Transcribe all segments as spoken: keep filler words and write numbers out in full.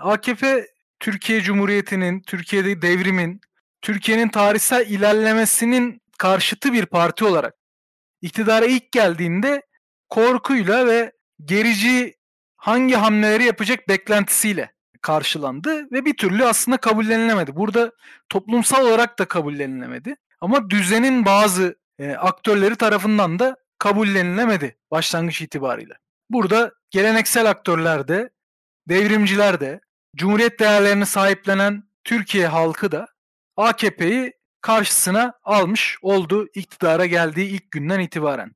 A K P Türkiye Cumhuriyeti'nin, Türkiye'de devrimin, Türkiye'nin tarihsel ilerlemesinin karşıtı bir parti olarak iktidara ilk geldiğinde korkuyla ve gerici hangi hamleleri yapacak beklentisiyle karşılandı ve bir türlü aslında kabullenilemedi. Burada toplumsal olarak da kabullenilemedi. Ama düzenin bazı e, aktörleri tarafından da kabullenilemedi başlangıç itibariyle. Burada geleneksel aktörler de, devrimciler de, Cumhuriyet değerlerini sahiplenen Türkiye halkı da A K P'yi karşısına almış oldu iktidara geldiği ilk günden itibaren.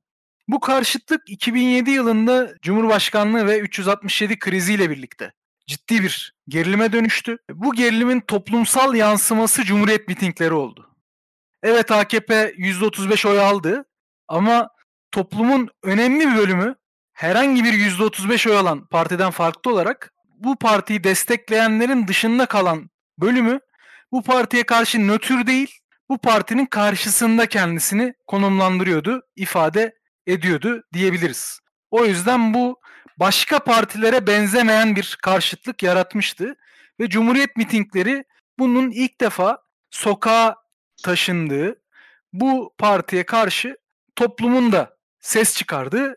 Bu karşıtlık iki bin yedi yılında Cumhurbaşkanlığı ve üç yüz altmış yedi kriziyle birlikte ciddi bir gerilime dönüştü. Bu gerilimin toplumsal yansıması Cumhuriyet mitingleri oldu. Evet, A K P yüzde otuz beş oy aldı ama toplumun önemli bir bölümü herhangi bir yüzde otuz beş oy alan partiden farklı olarak bu partiyi destekleyenlerin dışında kalan bölümü bu partiye karşı nötr değil, bu partinin karşısında kendisini konumlandırıyordu, ifade ediyordu diyebiliriz. O yüzden bu başka partilere benzemeyen bir karşıtlık yaratmıştı ve Cumhuriyet mitingleri bunun ilk defa sokağa taşındığı, bu partiye karşı toplumun da ses çıkardığı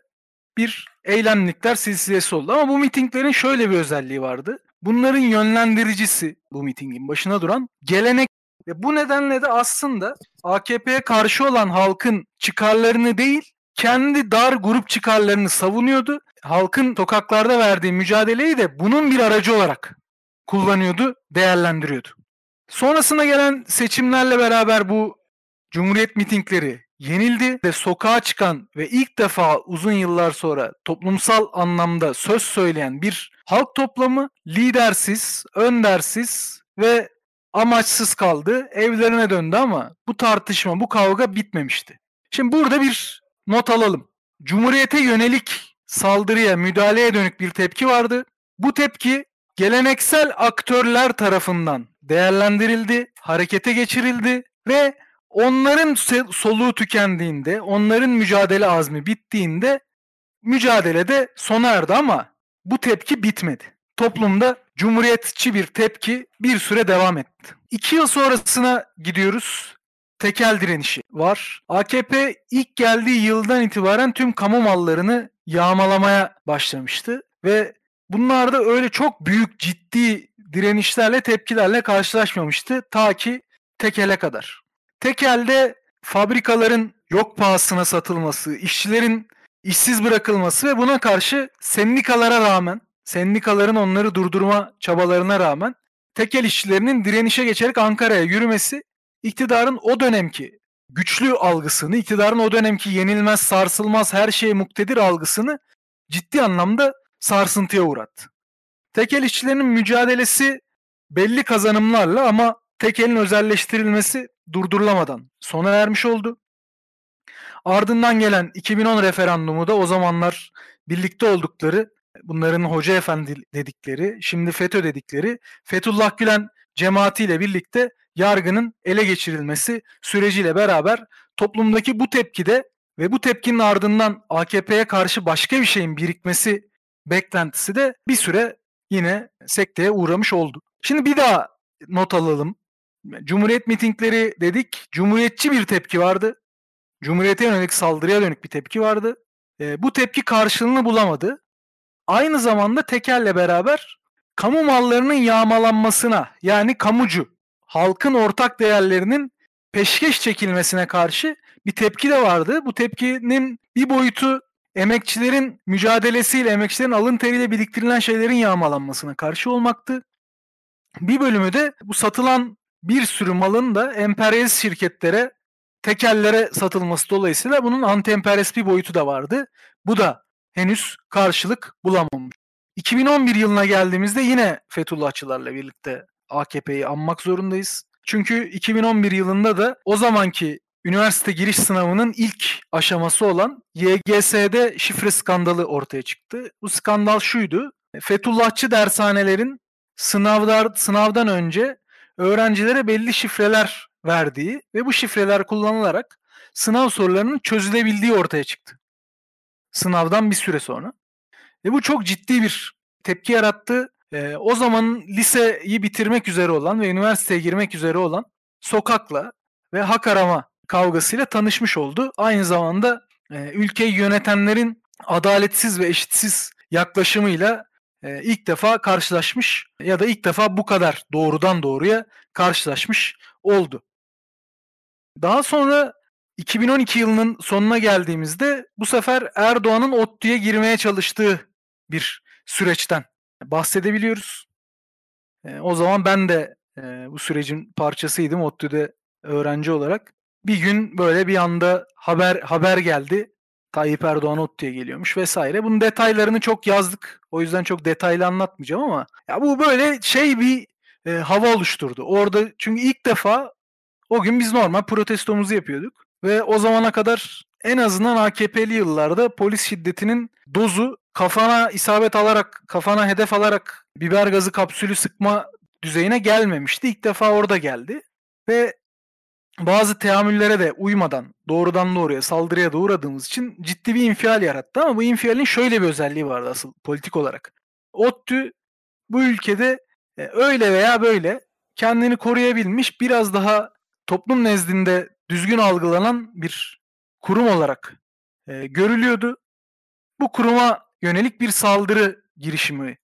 bir eylemlikler silsilesi oldu. Ama bu mitinglerin şöyle bir özelliği vardı. Bunların yönlendiricisi, bu mitingin başına duran gelenek. Ve bu nedenle de aslında A K P'ye karşı olan halkın çıkarlarını değil, kendi dar grup çıkarlarını savunuyordu. Halkın sokaklarda verdiği mücadeleyi de bunun bir aracı olarak kullanıyordu, değerlendiriyordu. Sonrasında gelen seçimlerle beraber bu Cumhuriyet mitingleri yenildi ve sokağa çıkan ve ilk defa uzun yıllar sonra toplumsal anlamda söz söyleyen bir halk toplamı lidersiz, öndersiz ve amaçsız kaldı. Evlerine döndü ama bu tartışma, bu kavga bitmemişti. Şimdi burada bir not alalım. Cumhuriyete yönelik saldırıya, müdahaleye dönük bir tepki vardı. Bu tepki geleneksel aktörler tarafından değerlendirildi, harekete geçirildi ve onların soluğu tükendiğinde, onların mücadele azmi bittiğinde mücadele de sona erdi ama bu tepki bitmedi. Toplumda cumhuriyetçi bir tepki bir süre devam etti. İki yıl sonrasına gidiyoruz. Tekel direnişi var. A K P ilk geldiği yıldan itibaren tüm kamu mallarını yağmalamaya başlamıştı ve bunlar da öyle çok büyük ciddi direnişlerle, tepkilerle karşılaşmamıştı ta ki Tekel'e kadar. Tekel'de fabrikaların yok pahasına satılması, işçilerin işsiz bırakılması ve buna karşı sendikalara rağmen, sendikaların onları durdurma çabalarına rağmen Tekel işçilerinin direnişe geçerek Ankara'ya yürümesi iktidarın o dönemki güçlü algısını, iktidarın o dönemki yenilmez, sarsılmaz, her şeye muktedir algısını ciddi anlamda sarsıntıya uğrattı. Tekel işçilerinin mücadelesi belli kazanımlarla ama Tekel'in özelleştirilmesi durdurulamadan sona ermiş oldu. Ardından gelen iki bin on referandumu da o zamanlar birlikte oldukları, bunların hoca efendi dedikleri, şimdi FETÖ dedikleri Fethullah Gülen cemaatiyle birlikte yargının ele geçirilmesi süreciyle beraber toplumdaki bu tepkide ve bu tepkinin ardından A K P'ye karşı başka bir şeyin birikmesi beklentisi de bir süre yine sekteye uğramış oldu. Şimdi bir daha not alalım. Cumhuriyet mitingleri dedik, cumhuriyetçi bir tepki vardı. Cumhuriyete yönelik saldırıya dönük bir tepki vardı. E, bu tepki karşılığını bulamadı. Aynı zamanda Tekel'le beraber kamu mallarının yağmalanmasına, yani kamucu, halkın ortak değerlerinin peşkeş çekilmesine karşı bir tepki de vardı. Bu tepkinin bir boyutu emekçilerin mücadelesiyle, emekçilerin alın teriyle biriktirilen şeylerin yağmalanmasına karşı olmaktı. Bir bölümü de bu satılan bir sürü malın da emperyalist şirketlere, tekellere satılması dolayısıyla bunun anti-emperyalist bir boyutu da vardı. Bu da henüz karşılık bulamamış. iki bin on bir yılına geldiğimizde yine Fethullahçılarla birlikte A K P'yi anmak zorundayız. Çünkü iki bin on bir yılında da o zamanki üniversite giriş sınavının ilk aşaması olan Y G S'de şifre skandalı ortaya çıktı. Bu skandal şuydu. Fethullahçı dershanelerin sınavlar, sınavdan önce öğrencilere belli şifreler verdiği ve bu şifreler kullanılarak sınav sorularının çözülebildiği ortaya çıktı. Sınavdan bir süre sonra. Ve bu çok ciddi bir tepki yarattı. e, o zaman liseyi bitirmek üzere olan ve üniversiteye girmek üzere olan sokakla ve hak arama kavgasıyla tanışmış oldu. Aynı zamanda e, ülkeyi yönetenlerin adaletsiz ve eşitsiz yaklaşımıyla e, ilk defa karşılaşmış ya da ilk defa bu kadar doğrudan doğruya karşılaşmış oldu. Daha sonra iki bin on iki yılının sonuna geldiğimizde bu sefer Erdoğan'ın ODTÜ'ye girmeye çalıştığı bir süreçten bahsedebiliyoruz. E, o zaman ben de e, bu sürecin parçasıydım ODTÜ'de öğrenci olarak. Bir gün böyle bir anda haber haber geldi. Tayyip Erdoğan ODTÜ'ye geliyormuş vesaire. Bunun detaylarını çok yazdık. O yüzden çok detaylı anlatmayacağım ama ya bu böyle şey bir e, hava oluşturdu. Orada çünkü ilk defa o gün biz normal protestomuzu yapıyorduk. Ve o zamana kadar en azından A K P'li yıllarda polis şiddetinin dozu kafana isabet alarak, kafana hedef alarak biber gazı kapsülü sıkma düzeyine gelmemişti. İlk defa orada geldi. Ve bazı teamüllere de uymadan doğrudan doğruya saldırıya da uğradığımız için ciddi bir infial yarattı. Ama bu infialin şöyle bir özelliği vardı asıl politik olarak. ODTÜ bu ülkede öyle veya böyle kendini koruyabilmiş, biraz daha toplum nezdinde düzgün algılanan bir kurum olarak e, görülüyordu. Bu kuruma yönelik bir saldırı girişimi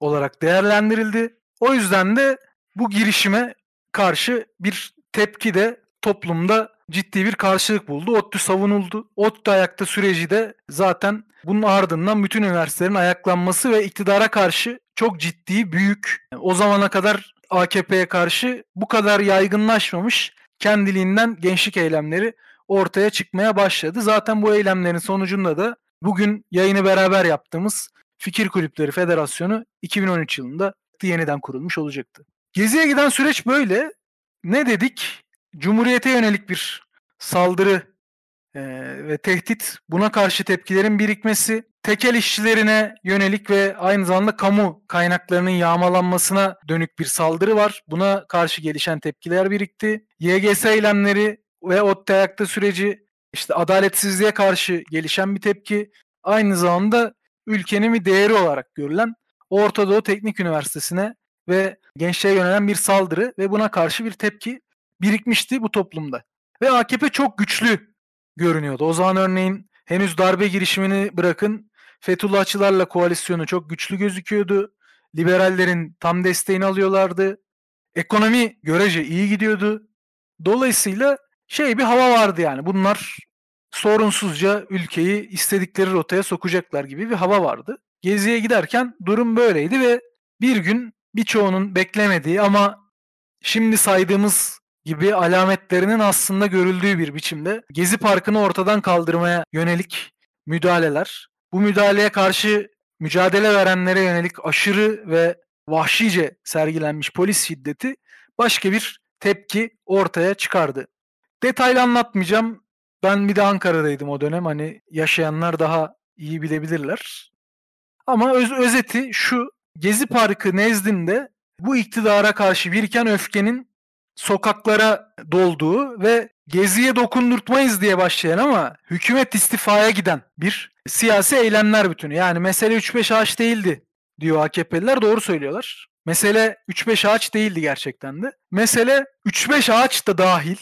olarak değerlendirildi. O yüzden de bu girişime karşı bir tepki de toplumda ciddi bir karşılık buldu. ODTÜ savunuldu. ODTÜ ayakta süreci de zaten bunun ardından bütün üniversitelerin ayaklanması ve iktidara karşı çok ciddi, büyük, o zamana kadar A K P'ye karşı bu kadar yaygınlaşmamış kendiliğinden gençlik eylemleri ortaya çıkmaya başladı. Zaten bu eylemlerin sonucunda da bugün yayını beraber yaptığımız Fikir Kulüpleri Federasyonu iki bin on üç yılında yeniden kurulmuş olacaktı. Gezi'ye giden süreç böyle. Ne dedik? Cumhuriyete yönelik bir saldırı e, ve tehdit, buna karşı tepkilerin birikmesi, tekel işçilerine yönelik ve aynı zamanda kamu kaynaklarının yağmalanmasına dönük bir saldırı var. Buna karşı gelişen tepkiler birikti. Y G S eylemleri ve ODTÜ ayakta süreci, işte adaletsizliğe karşı gelişen bir tepki. Aynı zamanda ülkenin bir değeri olarak görülen Orta Doğu Teknik Üniversitesi'ne ve gençliğe yönelen bir saldırı ve buna karşı bir tepki birikmişti bu toplumda. Ve A K P çok güçlü görünüyordu. O zaman örneğin henüz darbe girişimini bırakın, Fethullahçılarla koalisyonu çok güçlü gözüküyordu. Liberallerin tam desteğini alıyorlardı. Ekonomi görece iyi gidiyordu. Dolayısıyla şey bir hava vardı yani. Bunlar sorunsuzca ülkeyi istedikleri rotaya sokacaklar gibi bir hava vardı. Gezi'ye giderken durum böyleydi ve bir gün birçoğunun beklemediği ama şimdi saydığımız gibi alametlerinin aslında görüldüğü bir biçimde Gezi Parkı'nı ortadan kaldırmaya yönelik müdahaleler, bu müdahaleye karşı mücadele verenlere yönelik aşırı ve vahşice sergilenmiş polis şiddeti başka bir tepki ortaya çıkardı. Detaylı anlatmayacağım. Ben bir de Ankara'daydım o dönem. Hani yaşayanlar daha iyi bilebilirler. Ama öz, özeti şu: Gezi Parkı nezdinde bu iktidara karşı biriken öfkenin sokaklara dolduğu ve Gezi'ye dokundurtmayız diye başlayan ama hükümet istifaya giden bir siyasi eylemler bütünü. Yani mesele üç beş ağaç değildi diyor A K P'liler, doğru söylüyorlar. Mesele üç beş ağaç değildi gerçekten de. Mesele üç beş ağaç da dahil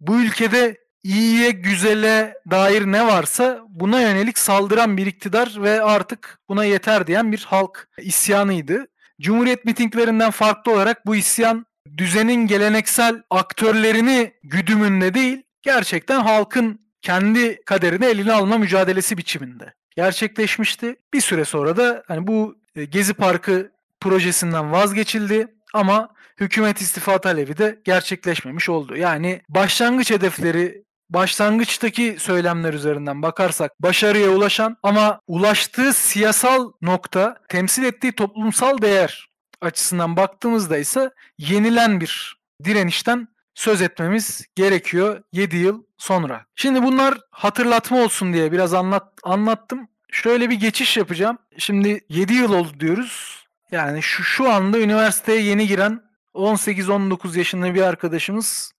bu ülkede iyiye, güzele dair ne varsa buna yönelik saldıran bir iktidar ve artık buna yeter diyen bir halk isyanıydı. Cumhuriyet mitinglerinden farklı olarak bu isyan düzenin geleneksel aktörlerini güdümünde değil, gerçekten halkın kendi kaderini eline alma mücadelesi biçiminde gerçekleşmişti. Bir süre sonra da hani bu Gezi Parkı projesinden vazgeçildi ama hükümet istifa talebi de gerçekleşmemiş oldu. Yani başlangıç hedefleri, başlangıçtaki söylemler üzerinden bakarsak başarıya ulaşan ama ulaştığı siyasal nokta, temsil ettiği toplumsal değer açısından baktığımızda ise yenilen bir direnişten söz etmemiz gerekiyor yedi yıl sonra. Şimdi bunlar hatırlatma olsun diye biraz anlat, anlattım. Şöyle bir geçiş yapacağım. Şimdi yedi yıl oldu diyoruz. Yani şu, şu anda üniversiteye yeni giren on sekiz on dokuz yaşında bir arkadaşımız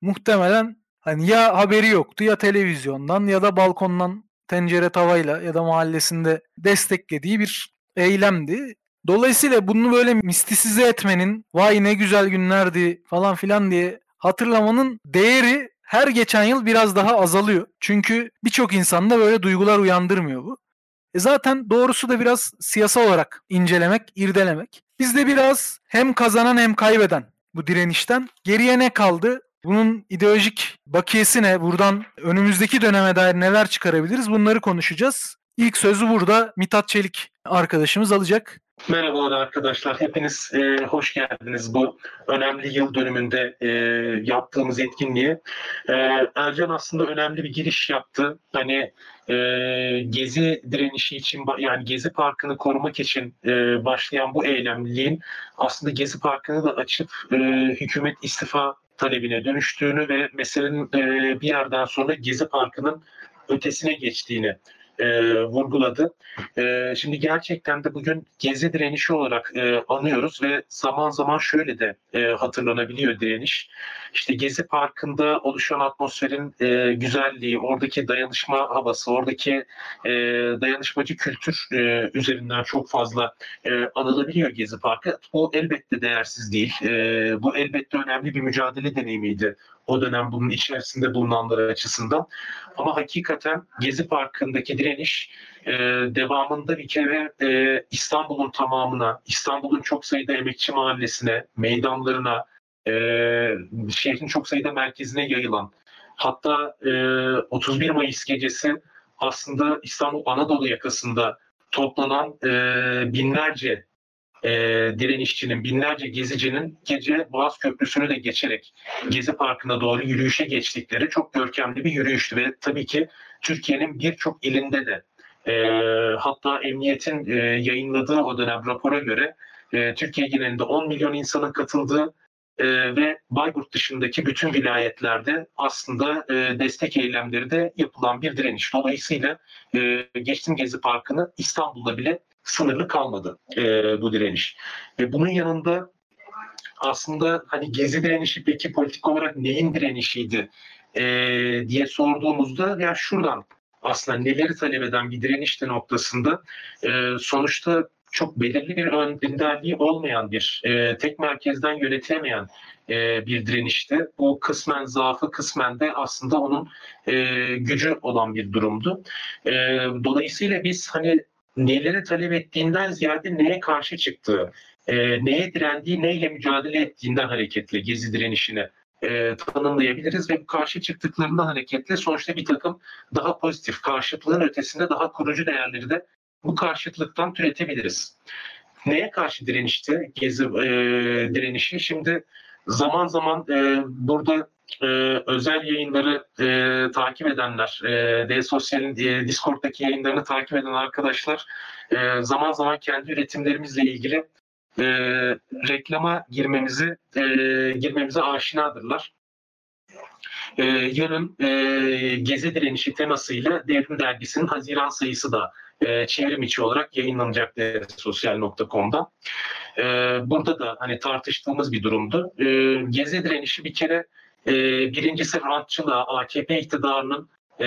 muhtemelen hani ya haberi yoktu, ya televizyondan ya da balkondan tencere tavayla ya da mahallesinde desteklediği bir eylemdi. Dolayısıyla bunu böyle mistisize etmenin, vay ne güzel günlerdi falan filan diye hatırlamanın değeri her geçen yıl biraz daha azalıyor. Çünkü birçok insanda böyle duygular uyandırmıyor bu. E zaten doğrusu da biraz siyasal olarak incelemek, irdelemek. Biz de biraz hem kazanan hem kaybeden bu direnişten geriye ne kaldı? Bunun ideolojik bakiyesi ne? Buradan önümüzdeki döneme dair neler çıkarabiliriz? Bunları konuşacağız. İlk sözü burada Mithat Çelik arkadaşımız alacak. Merhabalar arkadaşlar. Hepiniz e, hoş geldiniz bu önemli yıl dönümünde e, yaptığımız etkinliğe. E, Ercan aslında önemli bir giriş yaptı. Hani e, Gezi direnişi için, yani Gezi Parkı'nı korumak için e, başlayan bu eylemliliğin aslında Gezi Parkı'nı da açıp e, hükümet istifa talebine dönüştüğünü ve meselenin e, bir yerden sonra Gezi Parkı'nın ötesine geçtiğini E, vurguladı. E, şimdi gerçekten de bugün Gezi direnişi olarak e, anıyoruz ve zaman zaman şöyle de e, hatırlanabiliyor direniş. İşte Gezi Parkı'nda oluşan atmosferin e, güzelliği, oradaki dayanışma havası, oradaki e, dayanışmacı kültür e, üzerinden çok fazla e, anılabiliyor Gezi Parkı. Bu elbette değersiz değil. E, bu elbette önemli bir mücadele deneyimiydi o dönem bunun içerisinde bulunanlar açısından. Ama hakikaten Gezi Parkı'ndaki direniş e, devamında bir kere e, İstanbul'un tamamına, İstanbul'un çok sayıda emekçi mahallesine, meydanlarına, e, şehrin çok sayıda merkezine yayılan, hatta e, otuz bir Mayıs gecesi aslında İstanbul Anadolu yakasında toplanan e, binlerce E, direnişçinin, binlerce gezicinin gece Boğaz Köprüsü'nü de geçerek Gezi Parkı'na doğru yürüyüşe geçtikleri çok görkemli bir yürüyüştü ve tabii ki Türkiye'nin birçok ilinde de e, hatta emniyetin e, yayınladığı o dönem rapora göre e, Türkiye genelinde on milyon insanın katıldığı e, ve Bayburt dışındaki bütün vilayetlerde aslında e, destek eylemleri de yapılan bir direniş. Dolayısıyla e, geçtim Gezi Parkı'nı, İstanbul'da bile sınırlı kalmadı e, bu direniş. Ve bunun yanında aslında hani Gezi direnişi peki politik olarak neyin direnişiydi e, diye sorduğumuzda, ya şuradan aslında neleri talep eden bir direnişti noktasında e, sonuçta çok belirli bir önderliği olmayan bir, e, tek merkezden yönetilemeyen e, bir direnişti. Bu kısmen zaafı, kısmen de aslında onun e, gücü olan bir durumdu. E, dolayısıyla biz hani neleri talep ettiğinden ziyade neye karşı çıktığı, e, neye direndiği, neyle mücadele ettiğinden hareketle Gezi direnişine e, tanımlayabiliriz ve karşı çıktıklarından hareketle sonuçta bir takım daha pozitif, karşıtlığın ötesinde daha kurucu değerleri de bu karşıtlıktan türetebiliriz. Neye karşı direnişti Gezi e, direnişi? Şimdi zaman zaman e, burada Ee, özel yayınları e, takip edenler, e, D-Sosyal'in e, Discord'daki yayınlarını takip eden arkadaşlar e, zaman zaman kendi üretimlerimizle ilgili e, reklama girmemizi e, girmemize aşinadırlar. E, yarın e, Gezi direnişi temasıyla Devrim Dergisi'nin Haziran sayısı da e, çevrim içi olarak yayınlanacak d sosyal nokta com'da. E, burada da hani tartıştığımız bir durumdu. E, Gezi direnişi bir kere Ee, birincisi rantçılığa, A K P iktidarının e,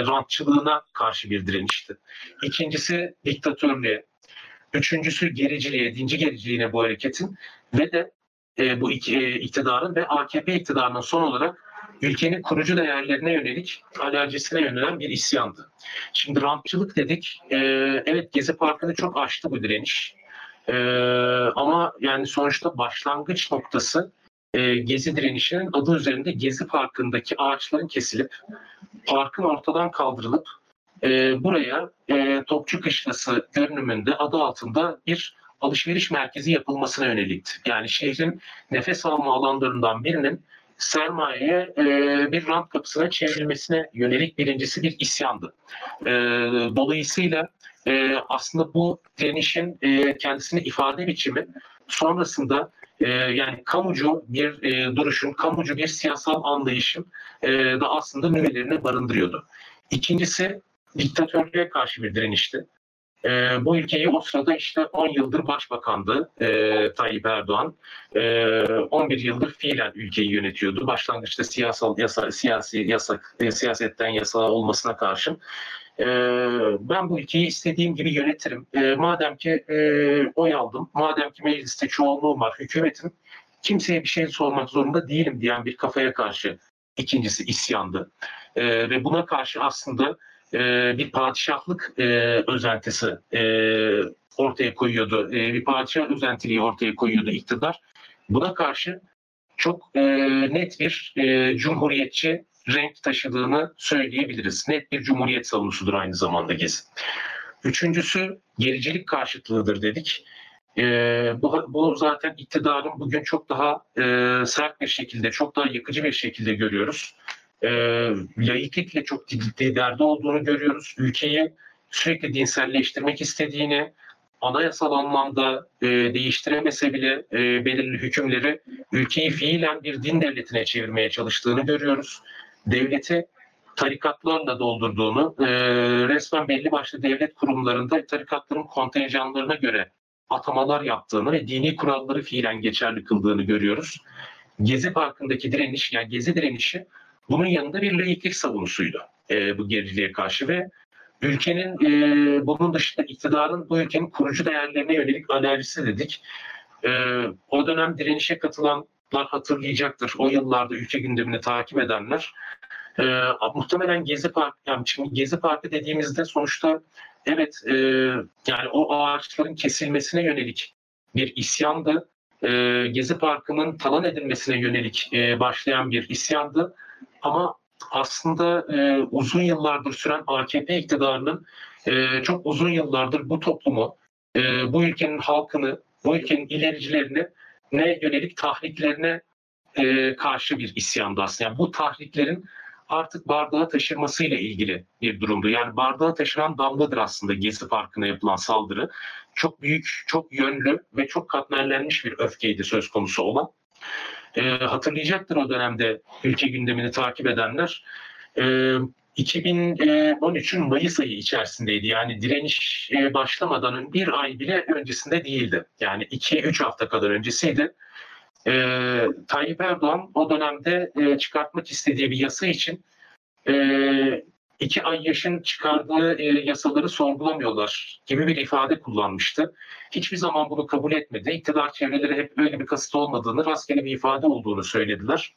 rantçılığına karşı bir direnişti. İkincisi diktatörlüğe, üçüncüsü gericiliğe, dinci gericiliğine bu hareketin ve de e, bu iki, e, iktidarın ve A K P iktidarının son olarak ülkenin kurucu değerlerine yönelik alerjisine yönelen bir isyandı. Şimdi rantçılık dedik, e, evet Gezi Parkı'nı çok aştı bu direniş e, ama yani sonuçta başlangıç noktası Gezi direnişinin adı üzerinde Gezi Parkı'ndaki ağaçların kesilip, parkın ortadan kaldırılıp e, buraya e, Topçu Kışlası görünümünde adı altında bir alışveriş merkezi yapılmasına yönelikti. Yani şehrin nefes alma alanlarından birinin sermayeye e, bir rant kapısına çevrilmesine yönelik birincisi bir isyandı. E, dolayısıyla e, aslında bu direnişin e, kendisini ifade biçimi sonrasında yani kamucu bir e, duruşun, kamucu bir siyasal anlayışın e, da aslında nüvelerini barındırıyordu. İkincisi diktatörlüğe karşı bir direnişti. E, bu ülkeyi o sırada işte on yıldır başbakandı e, Tayyip Erdoğan. E, on bir yıldır fiilen ülkeyi yönetiyordu. Başlangıçta siyasal yasa, siyasi yasak, e, siyasetten yasağı olmasına karşın. E, ben bu ülkeyi istediğim gibi yönetirim. E, madem ki e, oy aldım, madem ki mecliste çoğunluğum var, hükümetim, kimseye bir şey sormak zorunda değilim diyen bir kafaya karşı ikincisi isyandı. E, ve buna karşı aslında e, bir padişahlık e, özentisi e, ortaya koyuyordu. E, bir padişah özentiliği ortaya koyuyordu iktidar. Buna karşı çok e, net bir e, cumhuriyetçi renk taşıdığını söyleyebiliriz. Net bir cumhuriyet savunucusudur aynı zamanda Gezi. Üçüncüsü gericilik karşıtlığıdır dedik. E, bu, bu zaten iktidarın bugün çok daha e, sert bir şekilde, çok daha yıkıcı bir şekilde görüyoruz. E, laiklikle çok ciddi derdi olduğunu görüyoruz. Ülkeyi sürekli dinselleştirmek istediğini, anayasal anlamda e, değiştiremese bile e, belirli hükümleri ülkeyi fiilen bir din devletine çevirmeye çalıştığını görüyoruz. Devleti tarikatlarla doldurduğunu, e, resmen belli başlı devlet kurumlarında tarikatların kontenjanlarına göre atamalar yaptığını ve dini kuralları fiilen geçerli kıldığını görüyoruz. Gezi Parkı'ndaki direniş, yani Gezi direnişi bunun yanında bir laiklik savunusuydu e, bu gericiliğe karşı ve ülkenin e, bunun dışında iktidarın bu ülkenin kurucu değerlerine yönelik alerjisi dedik. E, o dönem direnişe katılanlar hatırlayacaktır. O yıllarda ülke gündemini takip edenler. E, muhtemelen Gezi Parkı, yani şimdi Gezi Parkı dediğimizde sonuçta evet e, yani o ağaçların kesilmesine yönelik bir isyandı. E, Gezi Parkı'nın talan edilmesine yönelik e, başlayan bir isyandı. Ama aslında e, uzun yıllardır süren A K P iktidarının e, çok uzun yıllardır bu toplumu, e, bu ülkenin halkını, bu ülkenin ilericilerini ne yönelik tahriklerine e, karşı bir isyandı aslında. Yani bu tahriklerin artık bardağa taşırmasıyla ilgili bir durumdu. Yani bardağa taşıran damladır aslında Gezi Parkı'na yapılan saldırı. Çok büyük, çok yönlü ve çok katmerlenmiş bir öfkeydi söz konusu olan. E, hatırlayacaktır o dönemde ülke gündemini takip edenler. E, iki bin on üçün Mayıs ayı içerisindeydi. Yani direniş e, başlamadan bir ay bile öncesinde değildi. Yani iki üç hafta kadar öncesiydi. E, Tayyip Erdoğan o dönemde e, çıkartmak istediği bir yasa için iki e, ay yaşın çıkardığı e, yasaları sorgulamıyorlar gibi bir ifade kullanmıştı. Hiçbir zaman bunu kabul etmedi. İktidar çevreleri hep böyle bir kasıt olmadığını, rastgele bir ifade olduğunu söylediler.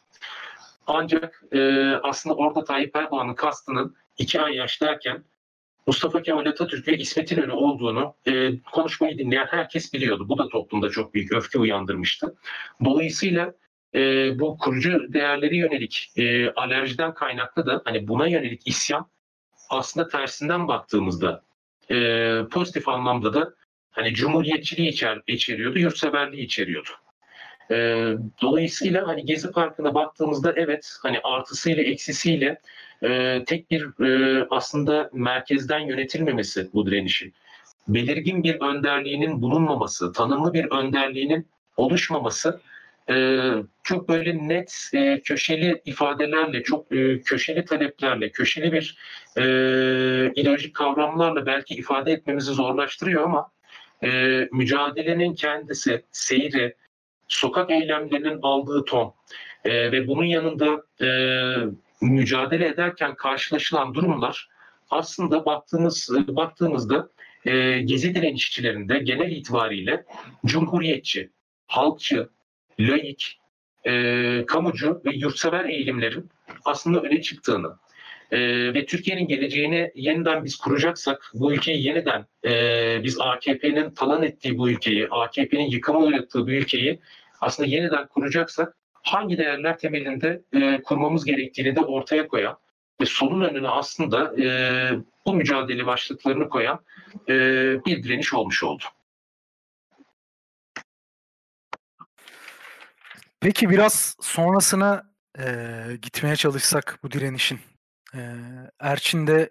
Ancak e, aslında orada Tayyip Erdoğan'ın kastının iki ay yaş derken Mustafa Kemal Atatürk ve İsmet İnönü olduğunu e, konuşmayı dinleyen herkes biliyordu. Bu da toplumda çok büyük öfke uyandırmıştı. Dolayısıyla e, bu kurucu değerleri yönelik e, alerjiden kaynaklı da hani buna yönelik isyan aslında tersinden baktığımızda e, pozitif anlamda da hani cumhuriyetçiliği içer, içeriyordu, yurtseverliği içeriyordu. Ee, dolayısıyla hani Gezi Parkı'na baktığımızda evet hani artısıyla eksisiyle e, tek bir e, aslında merkezden yönetilmemesi bu direnişin, belirgin bir önderliğinin bulunmaması, tanımlı bir önderliğinin oluşmaması, e, çok böyle net e, köşeli ifadelerle, çok e, köşeli taleplerle, köşeli bir e, ideolojik kavramlarla belki ifade etmemizi zorlaştırıyor ama Ee, mücadelenin kendisi, seyri, sokak eylemlerinin aldığı ton ee, ve bunun yanında e, mücadele ederken karşılaşılan durumlar aslında baktığımız, baktığımızda e, Gezi direnişçilerinde genel itibariyle cumhuriyetçi, halkçı, laik, e, kamucu ve yurtsever eğilimlerin aslında öne çıktığını Ee, ve Türkiye'nin geleceğini yeniden biz kuracaksak, bu ülkeyi yeniden e, biz A K P'nin talan ettiği bu ülkeyi, A K P'nin yıkıma uğrattığı bu ülkeyi aslında yeniden kuracaksak hangi değerler temelinde e, kurmamız gerektiğini de ortaya koyan ve solun önüne aslında e, bu mücadele başlıklarını koyan e, bir direniş olmuş oldu. Peki biraz sonrasına e, gitmeye çalışsak bu direnişin. Erçin de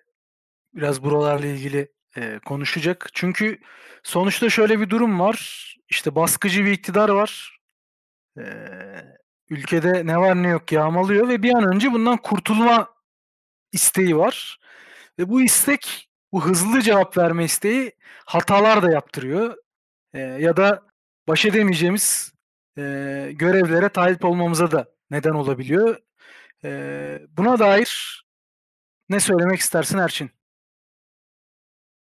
biraz buralarla ilgili konuşacak. Çünkü sonuçta şöyle bir durum var. İşte baskıcı bir iktidar var. Ülkede ne var ne yok yağmalıyor ve bir an önce bundan kurtulma isteği var. Ve bu istek, bu hızlı cevap verme isteği hatalar da yaptırıyor. Ya da baş edemeyeceğimiz görevlere talip olmamıza da neden olabiliyor. Buna dair ne söylemek istersin Erçin?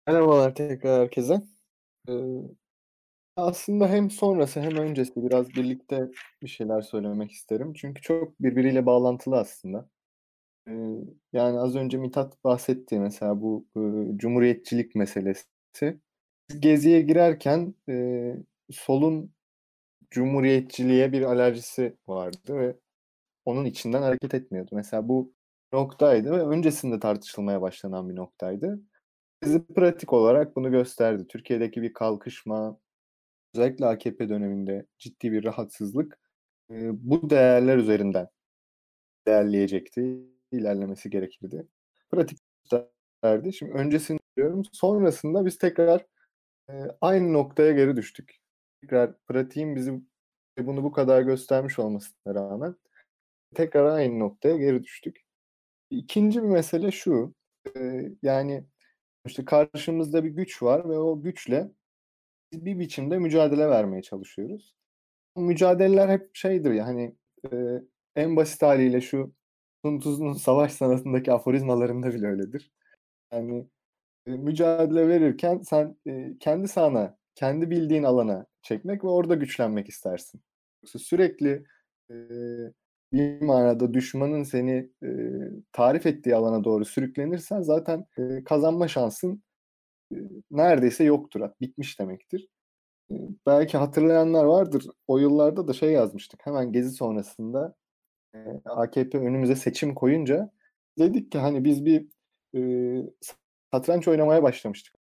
Merhabalar tekrar herkese. Ee, aslında hem sonrası hem öncesi biraz birlikte bir şeyler söylemek isterim. Çünkü çok birbiriyle bağlantılı aslında. Ee, yani az önce Mithat bahsetti mesela bu e, cumhuriyetçilik meselesi. Gezi'ye girerken e, solun cumhuriyetçiliğe bir alerjisi vardı ve onun içinden hareket etmiyordu. Mesela bu noktaydı ve öncesinde tartışılmaya başlanan bir noktaydı. Gezi pratik olarak bunu gösterdi. Türkiye'deki bir kalkışma, özellikle A K P döneminde ciddi bir rahatsızlık bu değerler üzerinden değerleyecekti, ilerlemesi gerekirdi. Pratik gösterdi. Şimdi öncesini diyorum, sonrasında biz tekrar aynı noktaya geri düştük. Tekrar pratiğin bizi bunu bu kadar göstermiş olmasına rağmen tekrar aynı noktaya geri düştük. İkinci bir mesele şu, yani İşte karşımızda bir güç var ve o güçle bir biçimde mücadele vermeye çalışıyoruz. Mücadeleler hep şeydir ya hani e, en basit haliyle şu Sun Tzu'nun savaş sanatındaki aforizmalarında bile öyledir. Yani e, mücadele verirken sen e, kendi sahana, kendi bildiğin alana çekmek ve orada güçlenmek istersin. Yoksa sürekli e, bir manada düşmanın seni e, tarif ettiği alana doğru sürüklenirsen zaten e, kazanma şansın e, neredeyse yoktur. Bitmiş demektir. E, belki hatırlayanlar vardır. O yıllarda da şey yazmıştık. Hemen Gezi sonrasında e, A K P önümüze seçim koyunca dedik ki hani biz bir e, satranç oynamaya başlamıştık.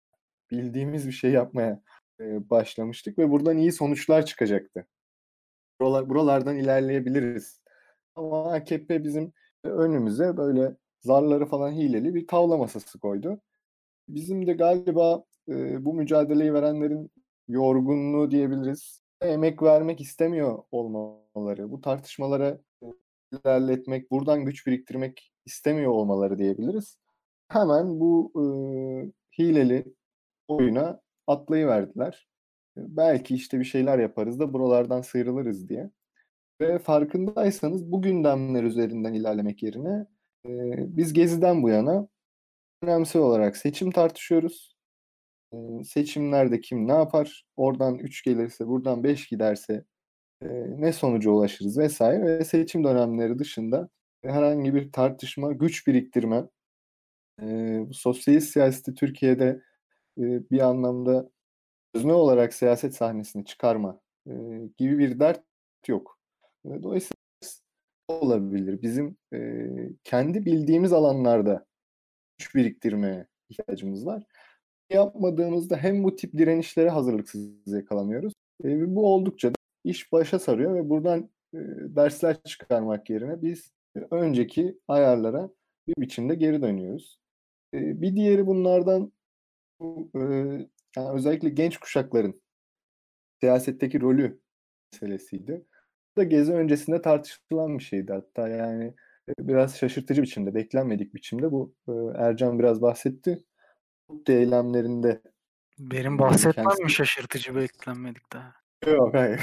Bildiğimiz bir şey yapmaya e, başlamıştık ve buradan iyi sonuçlar çıkacaktı. Buralar, buralardan ilerleyebiliriz. Ama A K P bizim önümüze böyle zarları falan hileli bir tavla masası koydu. Bizim de galiba e, bu mücadeleyi verenlerin yorgunluğu diyebiliriz. Emek vermek istemiyor olmaları, bu tartışmalara ilerletmek, buradan güç biriktirmek istemiyor olmaları diyebiliriz. Hemen bu e, hileli oyuna atlayıverdiler. Belki işte bir şeyler yaparız da buralardan sıyrılırız diye. Ve farkındaysanız bu gündemler üzerinden ilerlemek yerine e, biz Gezi'den bu yana önemsel olarak seçim tartışıyoruz. E, seçimlerde kim ne yapar? Oradan üç gelirse, buradan beş giderse e, ne sonuca ulaşırız vesaire. Ve seçim dönemleri dışında herhangi bir tartışma, güç biriktirme, e, sosyalist siyaseti Türkiye'de e, bir anlamda özne olarak siyaset sahnesine çıkarma e, gibi bir dert yok. Dolayısıyla olabilir. Bizim e, kendi bildiğimiz alanlarda güç biriktirmeye ihtiyacımız var. Yapmadığımızda hem bu tip direnişlere hazırlıksız yakalanıyoruz. E, bu oldukça da iş başa sarıyor ve buradan e, dersler çıkarmak yerine biz e, önceki ayarlara bir biçimde geri dönüyoruz. E, bir diğeri bunlardan e, yani özellikle genç kuşakların siyasetteki rolü meselesiydi. Da Gezi öncesinde tartışılan bir şeydi hatta yani biraz şaşırtıcı biçimde, beklenmedik biçimde bu Ercan biraz bahsetti. ODTÜ eylemlerinde benim bahsetmem kendisi... mi şaşırtıcı, beklenmedik daha? Yok hayır.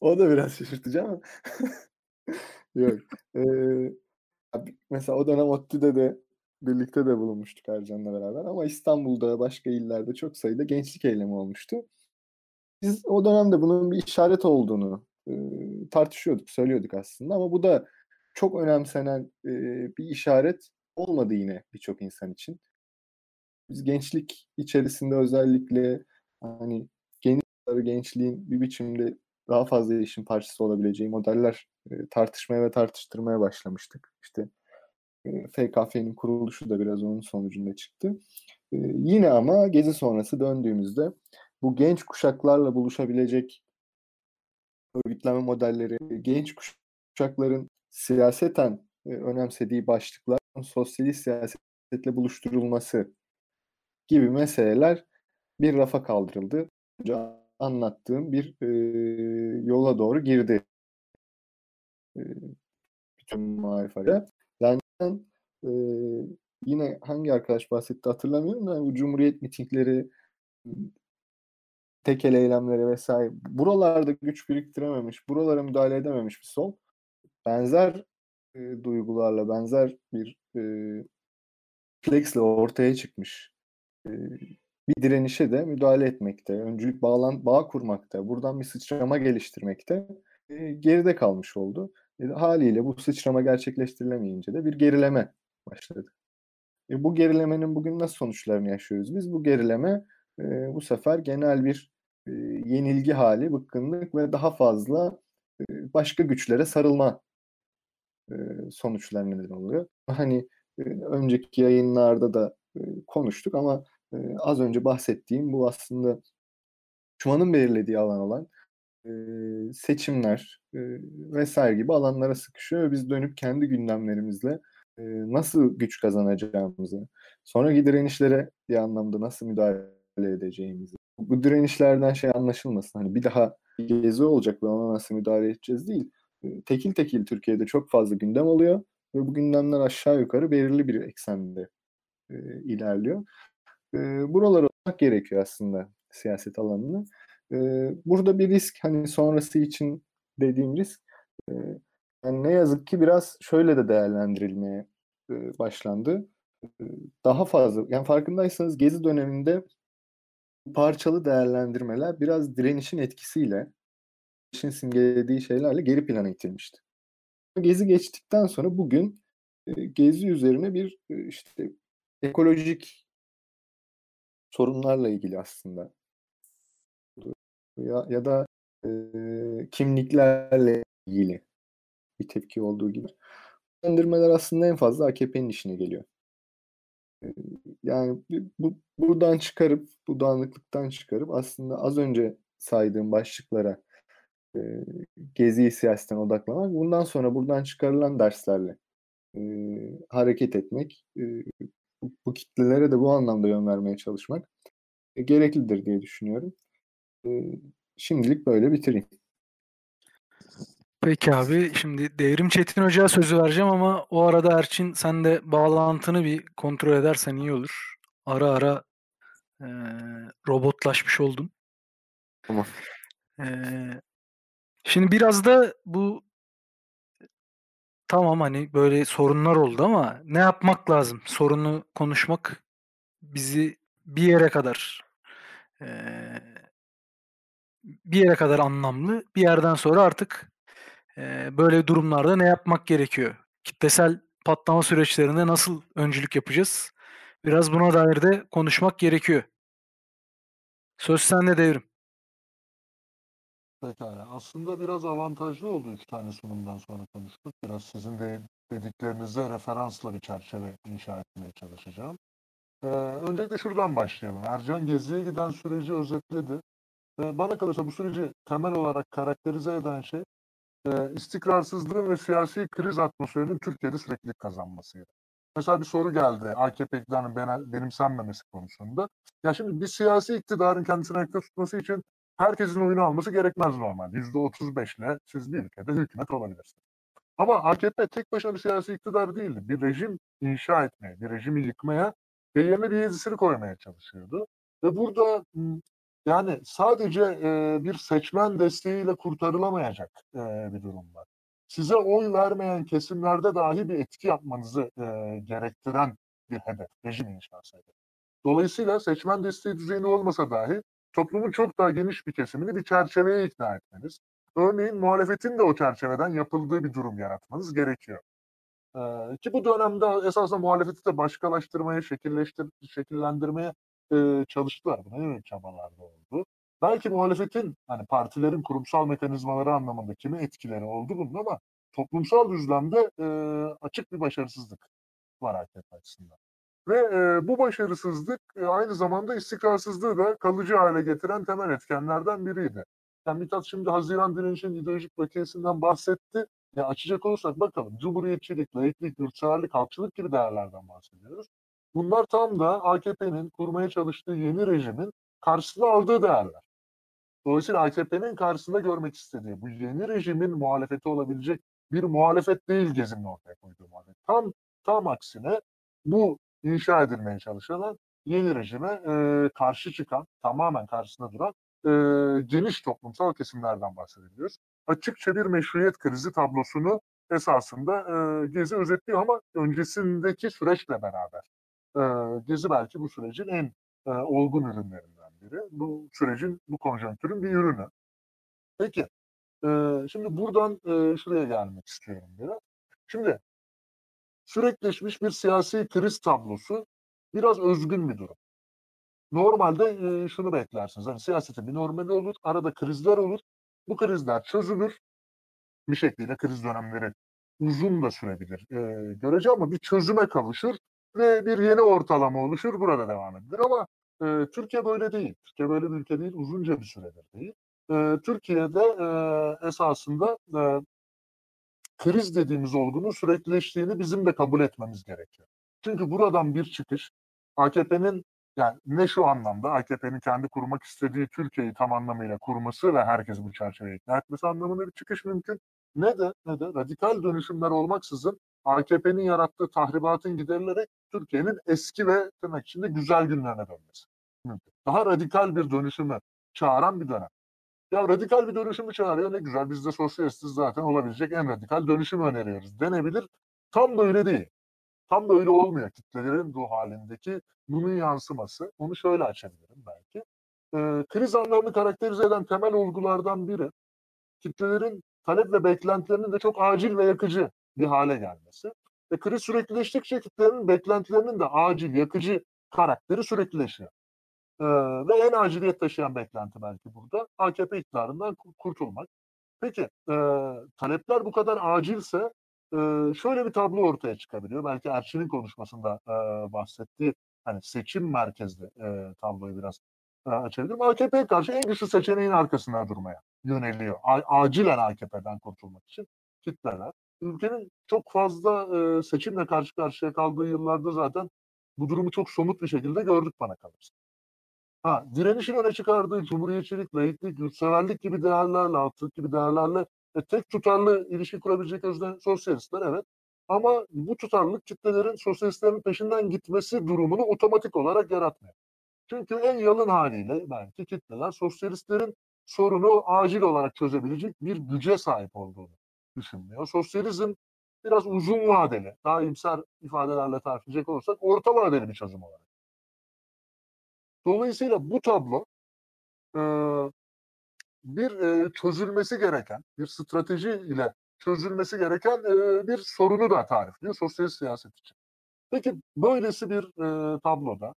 O da biraz şaşırtıcı ama yok. Ee, mesela o dönem ODTÜ'de de birlikte de bulunmuştuk Ercan'la beraber ama İstanbul'da, başka illerde çok sayıda gençlik eylemi olmuştu. Biz o dönemde bunun bir işaret olduğunu e, tartışıyorduk, söylüyorduk aslında ama bu da çok önemsenen e, bir işaret olmadı yine birçok insan için. Biz gençlik içerisinde özellikle hani geniş gençliğin bir biçimde daha fazla işin parçası olabileceği modeller e, tartışmaya ve tartıştırmaya başlamıştık. İşte e, F K F'nin kuruluşu da biraz onun sonucunda çıktı. E, yine ama Gezi sonrası döndüğümüzde bu genç kuşaklarla buluşabilecek örgütlenme modelleri, genç kuşakların siyaseten önemsediği başlıklar, sosyalist siyasetle buluşturulması gibi meseleler bir rafa kaldırıldı. Anlattığım bir e, yola doğru girdi. E, bütün muhalifler. Yani e, yine hangi arkadaş bahsetti hatırlamıyorum da yani bu Cumhuriyet mitingleri, tekel eylemleri vesaire. Buralarda güç biriktirememiş, buralara müdahale edememiş bir sol. Benzer e, duygularla, benzer bir e, refleksle ortaya çıkmış e, bir direnişe de müdahale etmekte, öncülük bağlan, bağ kurmakta, buradan bir sıçrama geliştirmekte e, geride kalmış oldu. E, haliyle bu sıçrama gerçekleştirilemeyince de bir gerileme başladı. E, bu gerilemenin bugün nasıl sonuçlarını yaşıyoruz biz? Bu gerileme e, bu sefer genel bir e, yenilgi hali, bıkkınlık ve daha fazla e, başka güçlere sarılma e, sonuçlarına neden oluyor. Hani e, önceki yayınlarda da e, konuştuk ama e, az önce bahsettiğim bu aslında düşmanın belirlediği alan olan e, seçimler e, vesaire gibi alanlara sıkışıyor ve biz dönüp kendi gündemlerimizle nasıl güç kazanacağımızı, sonraki direnişlere bir anlamda nasıl müdahale edeceğimizi, bu direnişlerden şey anlaşılmasın, hani bir daha gezi olacak ve ona nasıl müdahale edeceğiz değil, tekil tekil Türkiye'de çok fazla gündem oluyor ve bu gündemler aşağı yukarı belirli bir eksende e, ilerliyor. E, buralara olmak gerekiyor aslında siyaset alanını. E, burada bir risk, hani sonrası için dediğim risk, e, yani ne yazık ki biraz şöyle de değerlendirilmeye e, başlandı. E, daha fazla, yani farkındaysanız Gezi döneminde parçalı değerlendirmeler biraz direnişin etkisiyle, direnişin simgelediği şeylerle geri plana itilmişti. Gezi geçtikten sonra bugün e, Gezi üzerine bir e, işte ekolojik sorunlarla ilgili aslında ya, ya da e, kimliklerle ilgili bir tepki olduğu gibi. Değerlendirmeler aslında en fazla A K P'nin işine geliyor. Yani bu, buradan çıkarıp, bu dağınıklıktan çıkarıp aslında az önce saydığım başlıklara e, Gezi'yi siyasetten odaklamak, bundan sonra buradan çıkarılan derslerle e, hareket etmek, e, bu, bu kitlelere de bu anlamda yön vermeye çalışmak e, gereklidir diye düşünüyorum. E, şimdilik böyle bitireyim. Peki abi, şimdi Devrim Çetin Hoca'ya sözü vereceğim ama o arada Erçin, sen de bağlantını bir kontrol edersen iyi olur. Ara ara e, robotlaşmış oldum. Tamam. E, şimdi biraz da bu tamam hani böyle sorunlar oldu ama ne yapmak lazım? Sorunu konuşmak bizi bir yere kadar e, bir yere kadar anlamlı. Bir yerden sonra artık böyle durumlarda ne yapmak gerekiyor? Kitlesel patlama süreçlerinde nasıl öncülük yapacağız? Biraz buna dair de konuşmak gerekiyor. Söz sende Devrim. Pekala. Aslında biraz avantajlı oldu iki tane sunumdan sonra konuştuk. Biraz sizin de dediklerinize referansla bir çerçeve inşa etmeye çalışacağım. Ee, öncelikle şuradan başlayalım. Ercan Gezi'ye giden süreci özetledi. Ee, bana kalırsa bu süreci temel olarak karakterize eden şey istikrarsızlığın ve siyasi kriz atmosferinin Türkiye'de sürekli kazanmasıydı. Mesela bir soru geldi A K P iktidarının benimsenmemesi konusunda. Ya şimdi bir siyasi iktidarın kendisini ayakta tutması için herkesin oyunu alması gerekmez normalde. yüzde otuz beşle siz bir ülkede hükümet olabilirsiniz. Ama A K P tek başına bir siyasi iktidar değildi. Bir rejim inşa etmeye, bir rejimi yıkmaya ve yerine bir Yenisini koymaya çalışıyordu. Ve burada... Yani sadece e, bir seçmen desteğiyle kurtarılamayacak e, bir durum var. Size oy vermeyen kesimlerde dahi bir etki yapmanızı e, gerektiren bir hedef, rejim inşası hedef. Dolayısıyla seçmen desteği düzeyinde olmasa dahi toplumun çok daha geniş bir kesimini bir çerçeveye ikna etmeniz, örneğin muhalefetin de o çerçeveden yapıldığı bir durum yaratmanız gerekiyor. E, ki bu dönemde esasında muhalefeti de başkalaştırmaya, şekillendirmeye Ee, çalıştılar. Buna yönelik çabalarda oldu. Belki muhalefetin, hani partilerin kurumsal mekanizmaları anlamında kimi etkileri oldu bunun ama toplumsal düzlemde e, açık bir başarısızlık var A K P açısından. Ve e, bu başarısızlık e, aynı zamanda istikrarsızlığı da kalıcı hale getiren temel etkenlerden biriydi. Yani Mithat şimdi Haziran direnişinin ideolojik bakiyesinden bahsetti. Ya açacak olursak bakalım. Cumhuriyetçilik, laiklik, yurtseverlik, halkçılık gibi değerlerden bahsediyoruz. Bunlar tam da A K P'nin kurmaya çalıştığı yeni rejimin karşısına aldığı değerler. Dolayısıyla A K P'nin karşısında görmek istediği bu yeni rejimin muhalefeti olabilecek bir muhalefet değil Gezi'nin ortaya koyduğu muhalefet. Tam, tam aksine bu inşa edilmeye çalışılan yeni rejime e, karşı çıkan, tamamen karşısında duran e, geniş toplumsal kesimlerden bahsediyoruz. Açıkça bir meşruiyet krizi tablosunu esasında e, Gezi özetliyor ama öncesindeki süreçle beraber e, Gezi belki bu sürecin en e, olgun ürünlerinden biri. Bu sürecin, bu konjonktürün bir ürünü. Peki, e, şimdi buradan e, şuraya gelmek istiyorum biraz. Şimdi sürekleşmiş bir siyasi kriz tablosu biraz özgün bir durum. Normalde e, şunu beklersiniz. Hani siyasetin bir normali olur, arada krizler olur. Bu krizler çözülür. Bir şekilde kriz dönemleri uzun da sürebilir e, görece ama bir çözüme kavuşur ve bir yeni ortalama oluşur, burada devam edilir. Ama e, Türkiye böyle değil. Türkiye böyle bir ülke değil, uzunca bir süredir değil. E, Türkiye'de e, esasında e, kriz dediğimiz olgunun sürekleştiğini bizim de kabul etmemiz gerekiyor. Çünkü buradan bir çıkış, A K P'nin yani ne şu anlamda A K P'nin kendi kurmak istediği Türkiye'yi tam anlamıyla kurması ve herkesi bu çerçeveye ikna etmesi anlamında bir çıkış mümkün. Ne de ne de radikal dönüşümler olmaksızın A K P'nin yarattığı tahribatın giderilerek Türkiye'nin eski ve tırnak içinde güzel günlerine dönmesi mümkün. Daha radikal bir dönüşümü çağıran bir dönem. Ya radikal bir dönüşümü çağırıyor, ne güzel, biz de sosyalistiz zaten, olabilecek en radikal dönüşümü öneriyoruz denebilir. Tam da öyle değil. Tam da öyle olmuyor. Kitlelerin ruh halindeki bunun yansıması. Onu şöyle açabilirim belki. Ee, kriz anlamını karakterize eden temel olgulardan biri, kitlelerin talep ve beklentilerinin de çok acil ve yakıcı bir hale gelmesi. E, kriz süreklileştikçe kitlelerin beklentilerinin de acil, yakıcı karakteri süreklileşiyor. Ee, ve en aciliyet taşıyan beklenti belki burada A K P iktidarından kurtulmak. Peki e, talepler bu kadar acilse e, şöyle bir tablo ortaya çıkabiliyor. Belki Erçin'in konuşmasında e, bahsettiği hani seçim merkezli e, tabloyu biraz e, açabilirim. A K P'ye karşı en güçlü seçeneğin arkasına durmaya yöneliyor. A- acilen A K P'den kurtulmak için kitleler. Ülkenin çok fazla e, seçimle karşı karşıya kaldığı yıllarda zaten bu durumu çok somut bir şekilde gördük bana kalırsa. Ha, direnişin öne çıkardığı cumhuriyetçilik, laiklik, yurtseverlik gibi değerlerle, halkçılık gibi değerlerle e, tek tutarlı ilişki kurabilecek özden sosyalistler, evet. Ama bu tutarlılık kitlelerin sosyalistlerin peşinden gitmesi durumunu otomatik olarak yaratmıyor. Çünkü en yalın haliyle belki kitleler sosyalistlerin sorunu acil olarak çözebilecek bir güce sahip olduğunu düşünmüyor. Sosyalizm biraz uzun vadeli, daha imser ifadelerle tarif edecek olursak orta vadeli bir çözüm olarak. Dolayısıyla bu tablo e, bir e, çözülmesi gereken, bir strateji ile çözülmesi gereken e, bir sorunu da tarifliyor sosyalist siyaset için. Peki böylesi bir e, tabloda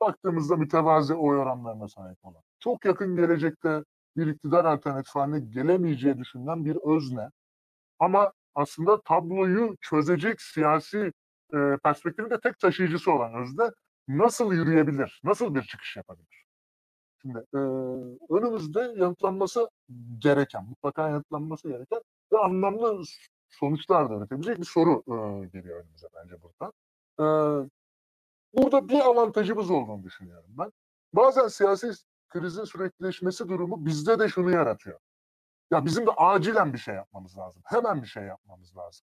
baktığımızda mütevazi oy oranlarına sahip olan, çok yakın gelecekte bir iktidar alternatif haline gelemeyeceği düşünülen bir özne ama aslında tabloyu çözecek siyasi e, perspektifin de tek taşıyıcısı olan özne nasıl yürüyebilir, nasıl bir çıkış yapabilir? Şimdi e, önümüzde yanıtlanması gereken, mutlaka yanıtlanması gereken ve anlamlı sonuçlar da üretebilecek bir soru e, geliyor önümüze bence buradan. E, burada bir avantajımız olduğunu düşünüyorum ben. Bazen siyasi krizin süreklileşmesi durumu bizde de şunu yaratıyor. Ya bizim de acilen bir şey yapmamız lazım, hemen bir şey yapmamız lazım.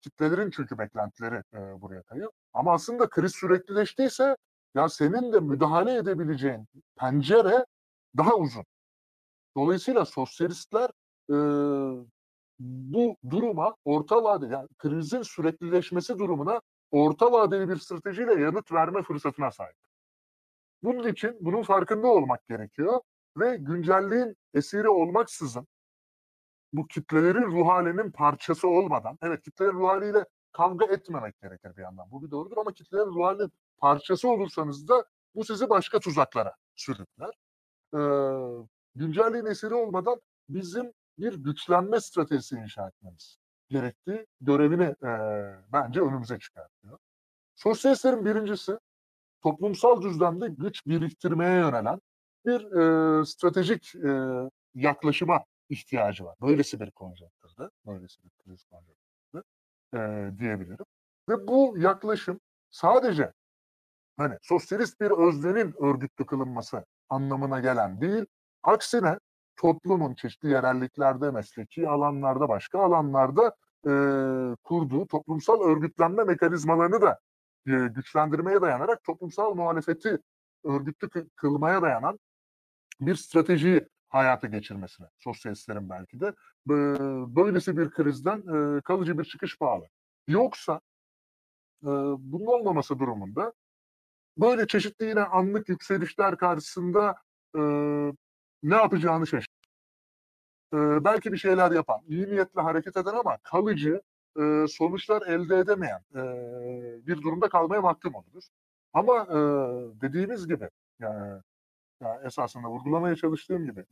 Kitlelerin çünkü beklentileri e, buraya kayıyor. Ama aslında kriz süreklileştiyse ya senin de müdahale edebileceğin pencere daha uzun. Dolayısıyla sosyalistler e, bu duruma orta vadeli, yani krizin süreklileşmesi durumuna orta vadeli bir stratejiyle yanıt verme fırsatına sahip. Bunun için bunun farkında olmak gerekiyor ve güncelliğin esiri olmaksızın bu kitlelerin ruh halinin parçası olmadan, evet kitlelerin ruh haliyle kavga etmemek gerekir bir yandan. Bu bir doğrudur ama kitlelerin ruh halinin parçası olursanız da bu sizi başka tuzaklara sürükler. Ee, güncelliğin eseri olmadan bizim bir güçlenme stratejisi inşa etmemiz gerektiği görevini e, bence önümüze çıkartıyor. Sosyalistlerin birincisi toplumsal düzlemde güç biriktirmeye yönelen bir e, stratejik e, yaklaşıma ihtiyacı var. Böylesi bir konjonktürde, böylesi bir kriz konjonktürde e, diyebilirim. Ve bu yaklaşım sadece hani sosyalist bir öznenin örgütlü kılınması anlamına gelen değil, aksine toplumun çeşitli yerelliklerde, mesleki alanlarda, başka alanlarda e, kurduğu toplumsal örgütlenme mekanizmalarını da e, güçlendirmeye dayanarak toplumsal muhalefeti örgütlü kılmaya dayanan bir stratejiyi hayata geçirmesine, sosyalistlerin belki de böylesi bir krizden kalıcı bir çıkış bağlı. Yoksa bunun olmaması durumunda böyle çeşitli yine anlık yükselişler karşısında e, ne yapacağını şaşırır. E, belki bir şeyler yapan, iyi niyetle hareket eden ama kalıcı e, sonuçlar elde edemeyen e, bir durumda kalmaya mahkum olur. Ama e, dediğimiz gibi, yani, yani esasında vurgulamaya çalıştığım gibi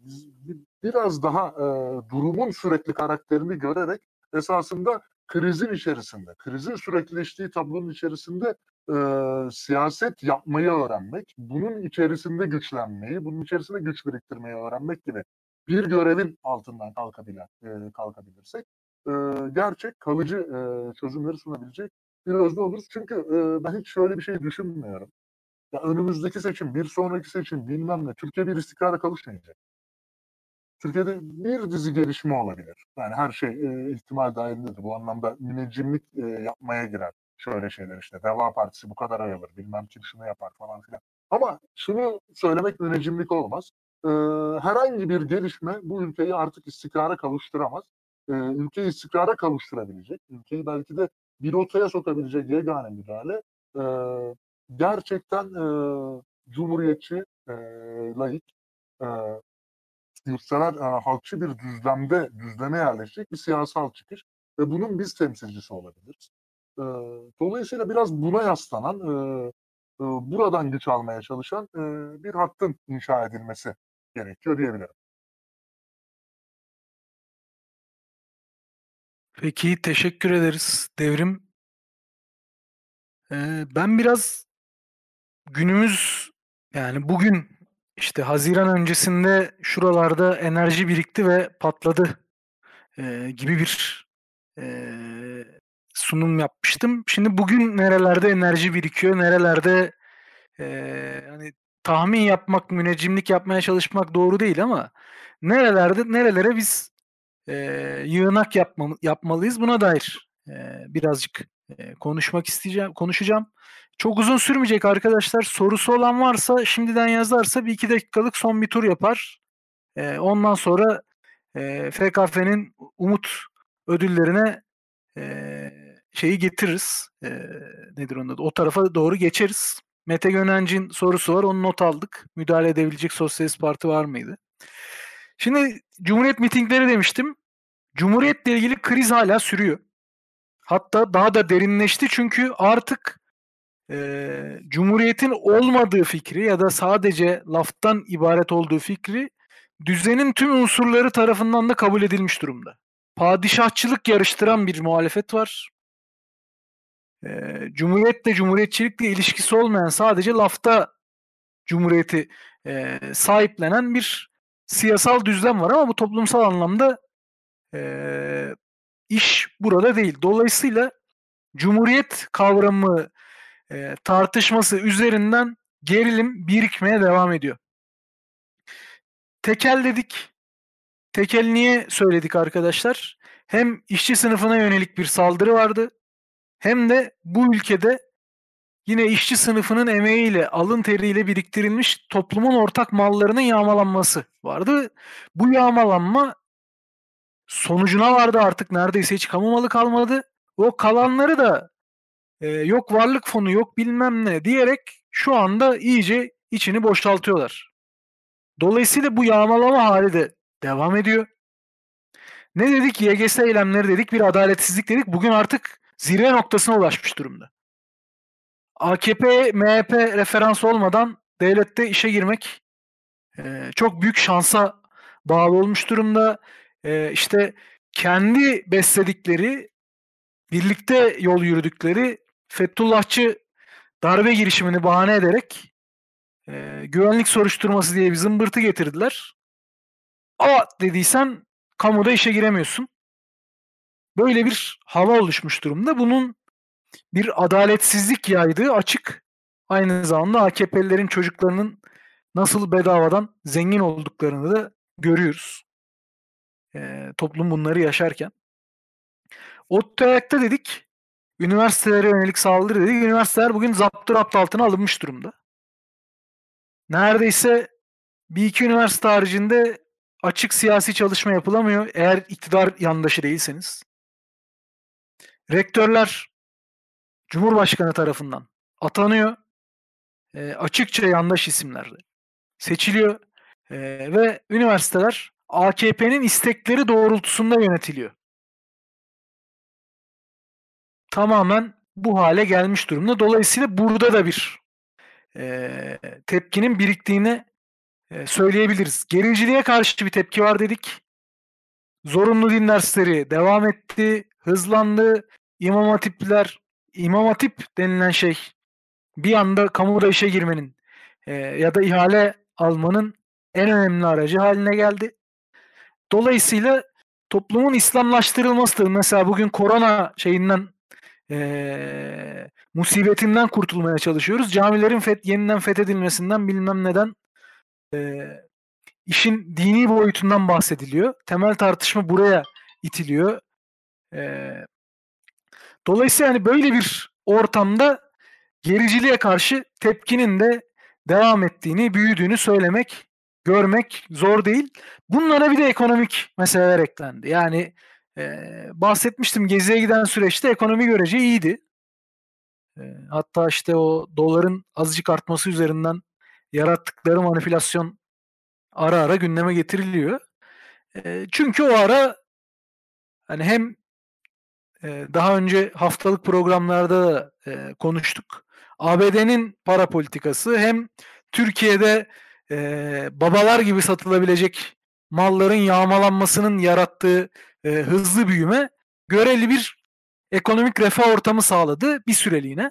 biraz daha e, durumun sürekli karakterini görerek esasında krizin içerisinde, krizin süreklileştiği tablonun içerisinde e, siyaset yapmayı öğrenmek, bunun içerisinde güçlenmeyi, bunun içerisinde güç biriktirmeyi öğrenmek gibi bir görevin altından kalkabilen, e, kalkabilirsek e, gerçek, kalıcı e, çözümleri sunabilecek bir özne oluruz. Çünkü e, ben hiç şöyle bir şey düşünmüyorum. Ya önümüzdeki seçim, bir sonraki seçim, bilmem ne. Türkiye bir istikrara kavuşmayacak. Türkiye'de bir dizi gelişme olabilir. Yani her şey e, ihtimal dahilindedir. Bu anlamda müneccimlik e, yapmaya girer. Şöyle şeyler işte. Deva Partisi bu kadar ay alır. Bilmem kim şunu yapar falan filan. Ama şunu söylemek müneccimlik olmaz. E, herhangi bir gelişme bu ülkeyi artık istikrara kavuşturamaz. E, ülkeyi istikrara kavuşturabilecek. Ülkeyi belki de bir rotaya sokabilecek yegane müdahale e, gerçekten e, cumhuriyetçi, e, laik, e, yurtsever, e, halkçı bir düzlemde, düzleme yerleşecek bir siyasal çıkış ve bunun biz temsilcisi olabiliriz. E, dolayısıyla biraz buna yaslanan, e, e, buradan güç almaya çalışan e, bir hattın inşa edilmesi gerekiyor diyebilirim. Peki, teşekkür ederiz Devrim. Ee, ben biraz günümüz, yani bugün işte Haziran öncesinde şuralarda enerji birikti ve patladı e, gibi bir e, sunum yapmıştım. Şimdi bugün nerelerde enerji birikiyor, nerelerde e, hani tahmin yapmak, müneccimlik yapmaya çalışmak doğru değil ama nerelerde, nerelere biz e, yığınak yapma, yapmalıyız buna dair e, birazcık konuşmak isteyeceğim, konuşacağım. Çok uzun sürmeyecek arkadaşlar. Sorusu olan varsa şimdiden yazarsa bir iki dakikalık son bir tur yapar. Ee, ondan sonra e, F K F'nin umut ödüllerine e, şeyi getiririz. E, nedir onun adı? O tarafa doğru geçeriz. Mete Gönenc'in sorusu var. Onu not aldık. Müdahale edebilecek Sosyalist Parti var mıydı? Şimdi Cumhuriyet mitingleri demiştim. Cumhuriyet'le ilgili kriz hala sürüyor. Hatta daha da derinleşti çünkü artık e, Cumhuriyet'in olmadığı fikri ya da sadece laftan ibaret olduğu fikri düzenin tüm unsurları tarafından da kabul edilmiş durumda. Padişahçılık yarıştıran bir muhalefet var. E, Cumhuriyetle, Cumhuriyetçilikle ilişkisi olmayan, sadece lafta Cumhuriyet'i e, sahiplenen bir siyasal düzlem var ama bu toplumsal anlamda e, İş burada değil. Dolayısıyla Cumhuriyet kavramı e, tartışması üzerinden gerilim birikmeye devam ediyor. Tekel dedik. Tekel niye söyledik arkadaşlar? Hem işçi sınıfına yönelik bir saldırı vardı. Hem de bu ülkede yine işçi sınıfının emeğiyle, alın teriyle biriktirilmiş toplumun ortak mallarının yağmalanması vardı. Bu yağmalanma sonucuna vardı, artık neredeyse hiç kamu malı kalmadı. O kalanları da e, yok varlık fonu, yok bilmem ne diyerek şu anda iyice içini boşaltıyorlar. Dolayısıyla bu yağmalama hali de devam ediyor. Ne dedik? Y G S eylemleri dedik, bir adaletsizlik dedik. Bugün artık zirve noktasına ulaşmış durumda. A K P, M H P referans olmadan devlette işe girmek e, çok büyük şansa bağlı olmuş durumda. Ee, işte kendi besledikleri, birlikte yol yürüdükleri Fethullahçı darbe girişimini bahane ederek e, güvenlik soruşturması diye bir zımbırtı getirdiler. A dediysen kamuda işe giremiyorsun. Böyle bir hava oluşmuş durumda. Bunun bir adaletsizlik yaydığı açık. Aynı zamanda A K P'lilerin çocuklarının nasıl bedavadan zengin olduklarını da görüyoruz. E, toplum bunları yaşarken. ODTÜ ayakta dedik. Üniversitelere yönelik saldırı dedik. Üniversiteler bugün zapturapt altına alınmış durumda. Neredeyse bir iki üniversite haricinde açık siyasi çalışma yapılamıyor eğer iktidar yandaşı değilseniz. Rektörler Cumhurbaşkanı tarafından atanıyor. e, açıkça yandaş isimler seçiliyor e, ve üniversiteler A K P'nin istekleri doğrultusunda yönetiliyor. Tamamen bu hale gelmiş durumda. Dolayısıyla burada da bir e, tepkinin biriktiğini e, söyleyebiliriz. Gericiliğe karşı bir tepki var dedik. Zorunlu din dersleri devam etti, hızlandı. İmam hatipler, imam hatip denilen şey bir anda kamuda işe girmenin e, ya da ihale almanın en önemli aracı haline geldi. Dolayısıyla toplumun İslamlaştırılmasıdır. Mesela bugün korona şeyinden e, musibetinden kurtulmaya çalışıyoruz. Camilerin feth, yeniden fethedilmesinden bilmem neden e, işin dini boyutundan bahsediliyor. Temel tartışma buraya itiliyor. E, dolayısıyla yani böyle bir ortamda gericiliğe karşı tepkinin de devam ettiğini, büyüdüğünü söylemek, görmek zor değil. Bunlara bir de ekonomik meseleler eklendi. Yani e, bahsetmiştim, Gezi'ye giden süreçte ekonomi görece iyiydi. E, hatta işte o doların azıcık artması üzerinden yarattıkları manipülasyon ara ara gündeme getiriliyor. E, çünkü o ara hani hem e, daha önce haftalık programlarda da e, konuştuk. A B D'nin para politikası hem Türkiye'de Ee, babalar gibi satılabilecek malların yağmalanmasının yarattığı e, hızlı büyüme göreli bir ekonomik refah ortamı sağladı bir süreliğine.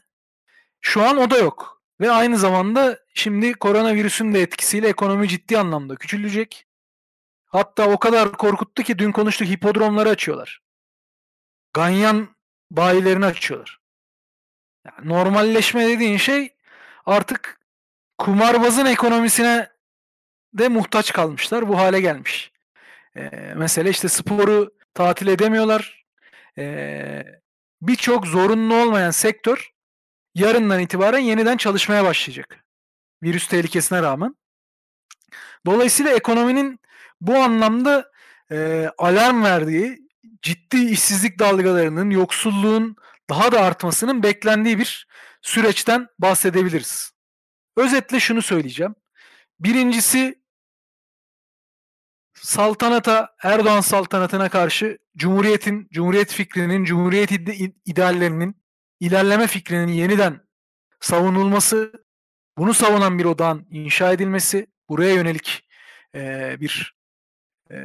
Şu an o da yok. Ve aynı zamanda şimdi koronavirüsün de etkisiyle ekonomi ciddi anlamda küçülecek. Hatta o kadar korkuttu ki dün konuştuk, hipodromları açıyorlar. Ganyan bayilerini açıyorlar. Yani normalleşme dediğin şey artık kumarbazın ekonomisine de muhtaç kalmışlar. Bu hale gelmiş. Ee, mesela işte sporu tatil edemiyorlar. Ee, Birçok zorunlu olmayan sektör yarından itibaren yeniden çalışmaya başlayacak. Virüs tehlikesine rağmen. Dolayısıyla ekonominin bu anlamda e, alarm verdiği, ciddi işsizlik dalgalarının, yoksulluğun daha da artmasının beklendiği bir süreçten bahsedebiliriz. Özetle şunu söyleyeceğim. Birincisi, saltanata, Erdoğan saltanatına karşı Cumhuriyet'in, Cumhuriyet fikrinin, Cumhuriyet ideallerinin, ilerleme fikrinin yeniden savunulması, bunu savunan bir odağın inşa edilmesi, buraya yönelik e, bir e,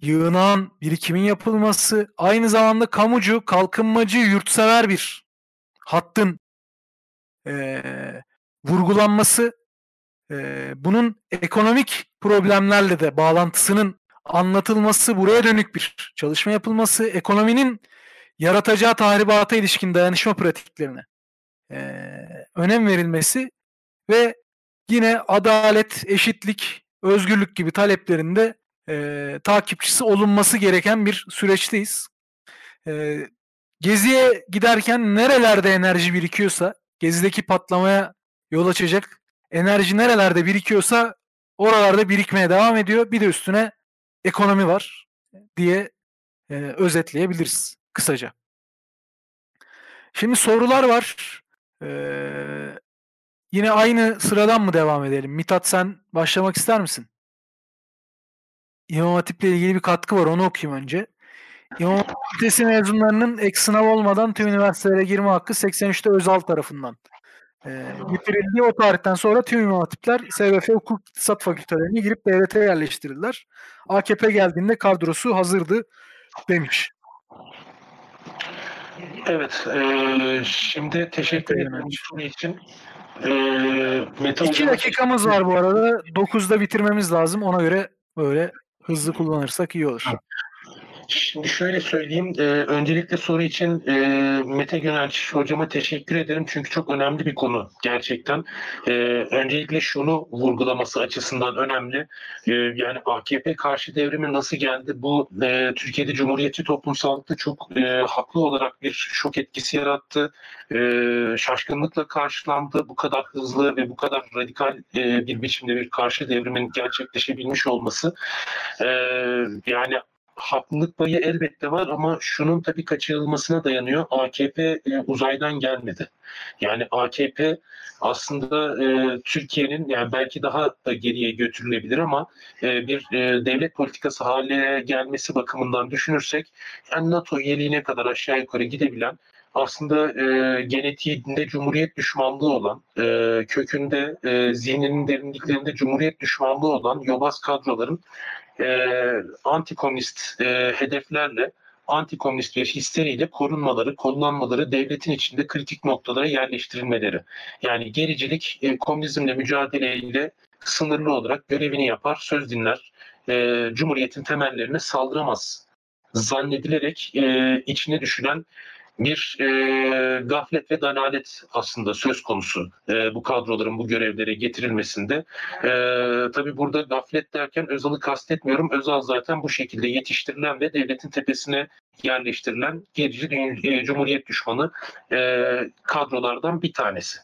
yığınağın, birikimin yapılması, aynı zamanda kamucu, kalkınmacı, yurtsever bir hattın E, vurgulanması, e, bunun ekonomik problemlerle de bağlantısının anlatılması, buraya dönük bir çalışma yapılması, ekonominin yaratacağı tahribata ilişkin dayanışma pratiklerine e, önem verilmesi ve yine adalet, eşitlik, özgürlük gibi taleplerinde e, takipçisi olunması gereken bir süreçteyiz. E, Gezi'ye giderken nerelerde enerji birikiyorsa, Gezi'deki patlamaya yol açacak enerji nerelerde birikiyorsa oralarda birikmeye devam ediyor. Bir de üstüne ekonomi var diye e, özetleyebiliriz kısaca. Şimdi sorular var. Ee, yine aynı sıradan mı devam edelim? Mithat, sen başlamak ister misin? İmam Hatip'le ilgili bir katkı var, onu okuyayım önce. İmam Hatip mezunlarının ek sınav olmadan tüm üniversitelere girme hakkı seksen üçte Özal tarafından bitirildi. Ee, o tarihten sonra tüm İmam Hatipler S B F hukuk iktisat fakültelerine girip devlete yerleştirildiler. A K P geldiğinde kadrosu hazırdı demiş. Evet. E, şimdi teşekkür ederim bunun için. E, İki dakikamız var bu arada. dokuzda bitirmemiz lazım. Ona göre böyle hızlı kullanırsak iyi olur. Şimdi şöyle söyleyeyim. E, öncelikle soru için e, Mete Gönelç hocama teşekkür ederim. Çünkü çok önemli bir konu gerçekten. E, öncelikle şunu vurgulaması açısından önemli. E, yani A K P karşı devrimi nasıl geldi? Bu e, Türkiye'de Cumhuriyetçi toplumsallıkta çok e, haklı olarak bir şok etkisi yarattı. E, şaşkınlıkla karşılandı. Bu kadar hızlı ve bu kadar radikal e, bir biçimde bir karşı devrimin gerçekleşebilmiş olması. E, yani haklılık payı elbette var ama şunun tabii kaçırılmasına dayanıyor. A K P e, uzaydan gelmedi. Yani A K P aslında e, Türkiye'nin, yani belki daha da geriye götürülebilir ama e, bir e, devlet politikası haline gelmesi bakımından düşünürsek, yani NATO üyeliğine kadar aşağı yukarı gidebilen, aslında e, genetiğinde Cumhuriyet düşmanlığı olan, e, kökünde, e, zihninin derinliklerinde Cumhuriyet düşmanlığı olan yobaz kadroların e, antikomünist e, hedeflerle, antikomünist bir hisleriyle korunmaları, kullanmaları, devletin içinde kritik noktalara yerleştirilmeleri. Yani gericilik e, komünizmle mücadeleyle sınırlı olarak görevini yapar, söz dinler, e, Cumhuriyet'in temellerine saldıramaz zannedilerek e, içine düşülen bir e, gaflet ve dalalet aslında söz konusu e, bu kadroların bu görevlere getirilmesinde. E, tabii burada gaflet derken Özal'ı kastetmiyorum. Özal zaten bu şekilde yetiştirilen ve devletin tepesine yerleştirilen gerici e, Cumhuriyet düşmanı e, kadrolardan bir tanesi.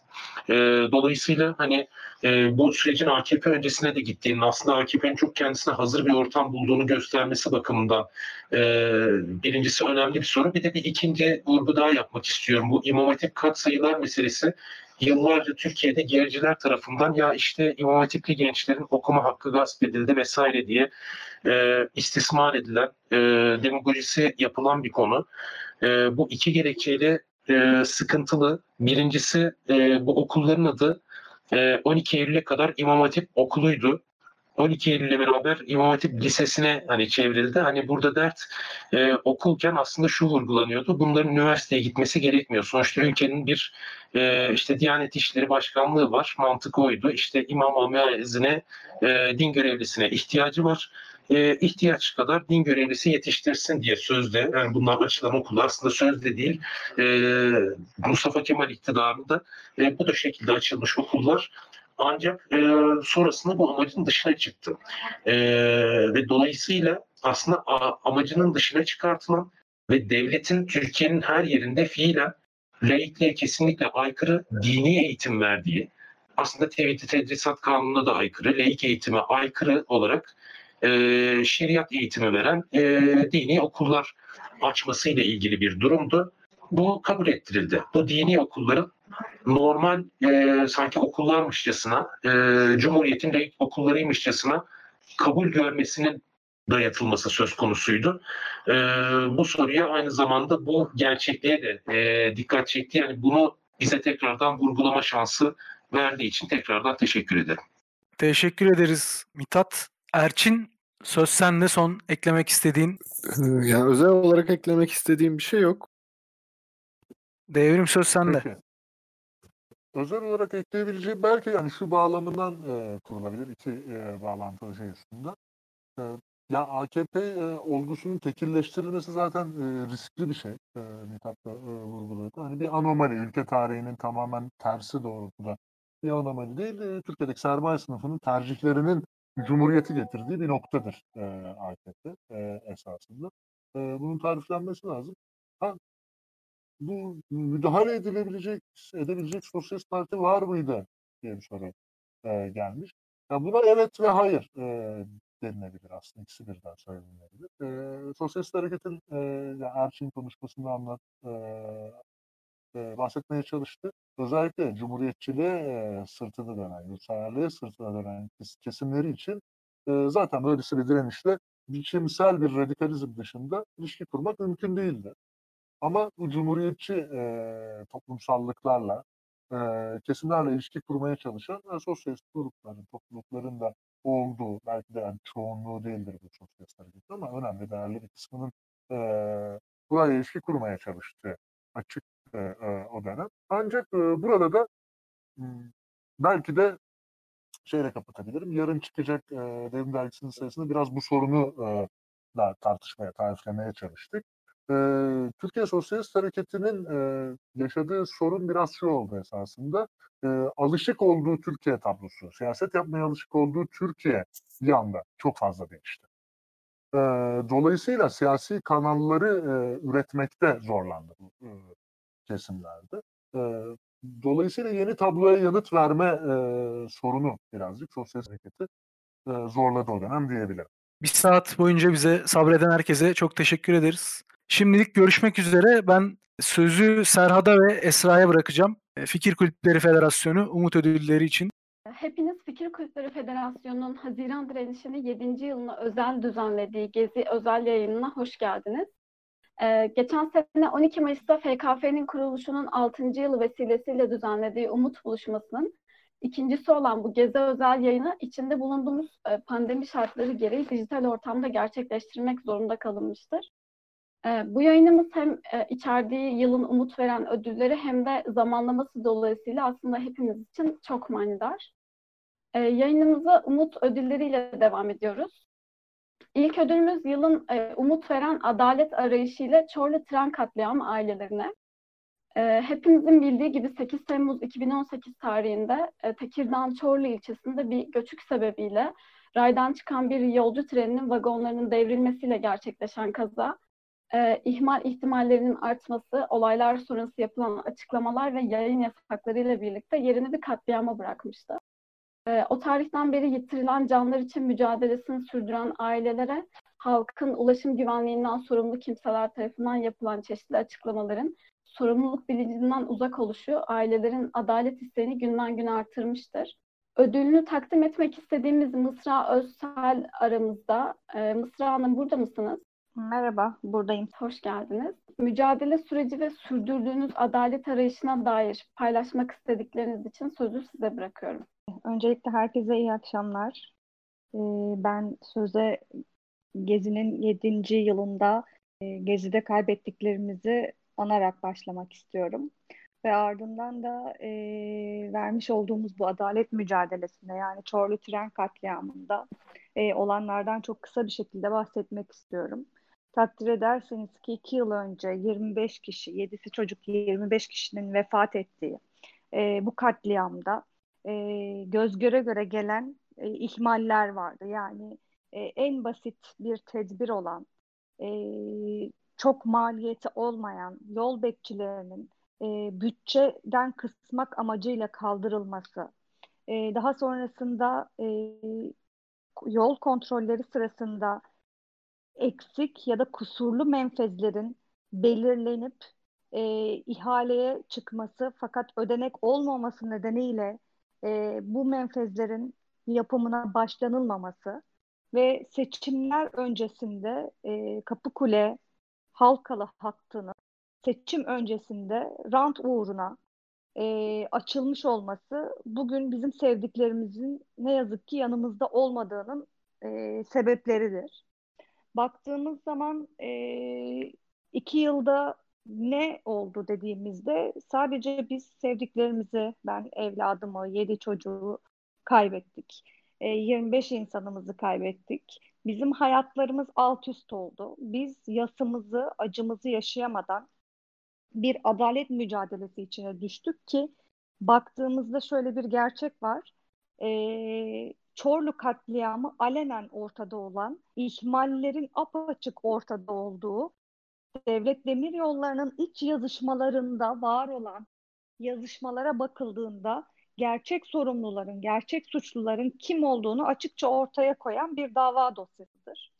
E, dolayısıyla hani e, bu sürecin A K P öncesine de gittiğini, aslında A K P'nin çok kendisine hazır bir ortam bulduğunu göstermesi bakımından e, birincisi önemli bir soru. Bir de bir ikinci vurgu daha yapmak istiyorum. Bu İmam Hatip katsayılar meselesi yıllarca Türkiye'de gericiler tarafından, ya işte İmam Hatipli gençlerin okuma hakkı gasp edildi vesaire diye e, istismar edilen, e, demagojisi yapılan bir konu. E, bu iki gerekçeyle e, sıkıntılı. Birincisi e, bu okulların adı e, on iki Eylül'e kadar İmam Hatip okuluydu. on iki Eylül'le beraber İmam Hatip Lisesi'ne hani çevrildi. Hani burada dert e, okulken aslında şu vurgulanıyordu. Bunların üniversiteye gitmesi gerekmiyor. Sonuçta ülkenin bir e, işte Diyanet İşleri Başkanlığı var. Mantık oydu. İşte imam amezine, e, din görevlisine ihtiyacı var. E, ihtiyaç kadar din görevlisi yetiştirsin diye sözde, yani bunlar açılan okul aslında sözde değil, e, Mustafa Kemal iktidarında e, bu da şekilde açılmış okullar. Ancak e, sonrasında bu amacın dışına çıktı. E, ve dolayısıyla aslında a, amacının dışına çıkartılan ve devletin Türkiye'nin her yerinde fiilen laikliğe kesinlikle aykırı dini eğitim verdiği, aslında Tevhid-i Tedrisat Kanunu'na da aykırı, laik eğitime aykırı olarak e, şeriat eğitimi veren e, dini okullar açmasıyla ilgili bir durumdu. Bu kabul ettirildi. Bu dini okulların normal e, sanki okullarmışçasına, e, Cumhuriyet'in de okullarıymışçasına kabul görmesinin dayatılması söz konusuydu. E, bu soruya aynı zamanda bu gerçekliğe de e, dikkat çekti. Yani bunu bize tekrardan vurgulama şansı verdiği için tekrardan teşekkür ederim. Teşekkür ederiz Mithat. Erçin, söz sende, son eklemek istediğin. Yani özel olarak eklemek istediğim bir şey yok. Devrim, söz sende. Peki. Özel olarak ekleyebileceğim belki yani şu bağlamından e, kurulabilir, iki e, bağlantılı şey aslında. E, ya A K P e, olgusunun tekilleştirilmesi zaten e, riskli bir şey. E, Mithat da e, vurguladı. Hani bir anomali, ülke tarihinin tamamen tersi doğrultuda bir anomali değil. E, Türkiye'deki sermaye sınıfının tercihlerinin Cumhuriyeti getirdiği bir noktadır e, A K P e, esasında. E, bunun tariflenmesi lazım. Ha, bu müdahale edilebilecek, edebilecek sosyalist parti var mıydı diye bir soru e, gelmiş. Yani buna evet ve hayır e, denilebilir aslında. İkisi birden söylenebilir. E, sosyalist hareketin e, Erçin konuşmasında anlat, e, e, bahsetmeye çalıştı. Özellikle Cumhuriyetçiliğe e, sırtını dönen, yurtseverliğe sırtına dönen kesimleri için e, zaten böylesi bir direnişle biçimsel bir radikalizm dışında ilişki kurmak mümkün değildi. Ama bu cumhuriyetçi e, toplumsallıklarla, e, kesimlerle ilişki kurmaya çalışan e, sosyalist grupların, toplulukların da olduğu, belki de yani çoğunluğu değildir bu sosyalist hareketi ama önemli, değerli bir kısmının e, buraya ilişki kurmaya çalıştığı açık e, e, o dönem. Ancak e, burada da m, belki de şeyle kapatabilirim, yarın çıkacak e, Devrim Dergisi'nin sayısında biraz bu sorunu e, da tartışmaya, tariflemeye çalıştık. Türkiye Sosyalist Hareketi'nin yaşadığı sorun biraz şu oldu esasında. Alışık olduğu Türkiye tablosu, siyaset yapmaya alışık olduğu Türkiye bir anda çok fazla değişti. Dolayısıyla siyasi kanalları üretmekte zorlandı bu kesimlerde. Dolayısıyla yeni tabloya yanıt verme sorunu birazcık Sosyalist Hareketi zorladı o dönem diyebilirim. Bir saat boyunca bize sabreden herkese çok teşekkür ederiz. Şimdilik görüşmek üzere. Ben sözü Serhat'a ve Esra'ya bırakacağım. Fikir Kulüpleri Federasyonu Umut Ödülleri için. Hepiniz Fikir Kulüpleri Federasyonu'nun Haziran direnişinin yedinci yılına özel düzenlediği Gezi özel yayınına hoş geldiniz. Ee, geçen sene on iki Mayıs'ta F K F'nin kuruluşunun altıncı yılı vesilesiyle düzenlediği Umut Buluşması'nın ikincisi olan bu Gezi özel yayını içinde bulunduğumuz pandemi şartları gereği dijital ortamda gerçekleştirmek zorunda kalınmıştır. Bu yayınımız hem içerdiği yılın umut veren ödülleri hem de zamanlaması dolayısıyla aslında hepimiz için çok manidar. Yayınımıza umut ödülleriyle devam ediyoruz. İlk ödülümüz yılın umut veren adalet arayışıyla Çorlu Tren Katliamı ailelerine. Hepimizin bildiği gibi sekiz Temmuz iki bin on sekiz tarihinde Tekirdağ'ın Çorlu ilçesinde bir göçük sebebiyle raydan çıkan bir yolcu treninin vagonlarının devrilmesiyle gerçekleşen kaza, ihmal ihtimallerinin artması, olaylar sonrası yapılan açıklamalar ve yayın yasaklarıyla birlikte yerini bir katliama bırakmıştı. O tarihten beri yitirilen canlar için mücadelesini sürdüren ailelere halkın ulaşım güvenliğinden sorumlu kimseler tarafından yapılan çeşitli açıklamaların sorumluluk bilincinden uzak oluşu ailelerin adalet isteğini günden güne artırmıştır. Ödülünü takdim etmek istediğimiz Mısra Özsel aramızda. Mısra Hanım, burada mısınız? Merhaba, buradayım. Hoş geldiniz. Mücadele süreci ve sürdürdüğünüz adalet arayışına dair paylaşmak istedikleriniz için sözü size bırakıyorum. Öncelikle herkese iyi akşamlar. Ben söze Gezi'nin yedinci yılında Gezi'de kaybettiklerimizi anarak başlamak istiyorum. Ve ardından da e, vermiş olduğumuz bu adalet mücadelesinde, yani Çorlu Tren Katliamı'nda e, olanlardan çok kısa bir şekilde bahsetmek istiyorum. Takdir ederseniz ki iki yıl önce yirmi beş kişi, yedisi çocuk, yirmi beş kişinin vefat ettiği e, bu katliamda e, göz göre göre gelen e, ihmaller vardı. Yani e, en basit bir tedbir olan, e, çok maliyeti olmayan yol bekçilerinin e, bütçeden kısmak amacıyla kaldırılması. E, daha sonrasında e, yol kontrolleri sırasında eksik ya da kusurlu menfezlerin belirlenip e, ihaleye çıkması, fakat ödenek olmaması nedeniyle e, bu menfezlerin yapımına başlanılmaması ve seçimler öncesinde e, Kapıkule Halkalı hattını seçim öncesinde rant uğruna e, açılmış olması, bugün bizim sevdiklerimizin ne yazık ki yanımızda olmadığının e, sebepleridir. Baktığımız zaman e, iki yılda ne oldu dediğimizde sadece biz sevdiklerimizi, ben evladımı, yedi çocuğu kaybettik. E, yirmi beş insanımızı kaybettik. Bizim hayatlarımız alt üst oldu. Biz yasımızı, acımızı yaşayamadan bir adalet mücadelesi içine düştük ki baktığımızda şöyle bir gerçek var. Ee, Çorlu katliamı alenen ortada olan, ihmallerin apaçık ortada olduğu, Devlet Demiryolları'nın iç yazışmalarında var olan yazışmalara bakıldığında gerçek sorumluların, gerçek suçluların kim olduğunu açıkça ortaya koyan bir dava dosyasıdır.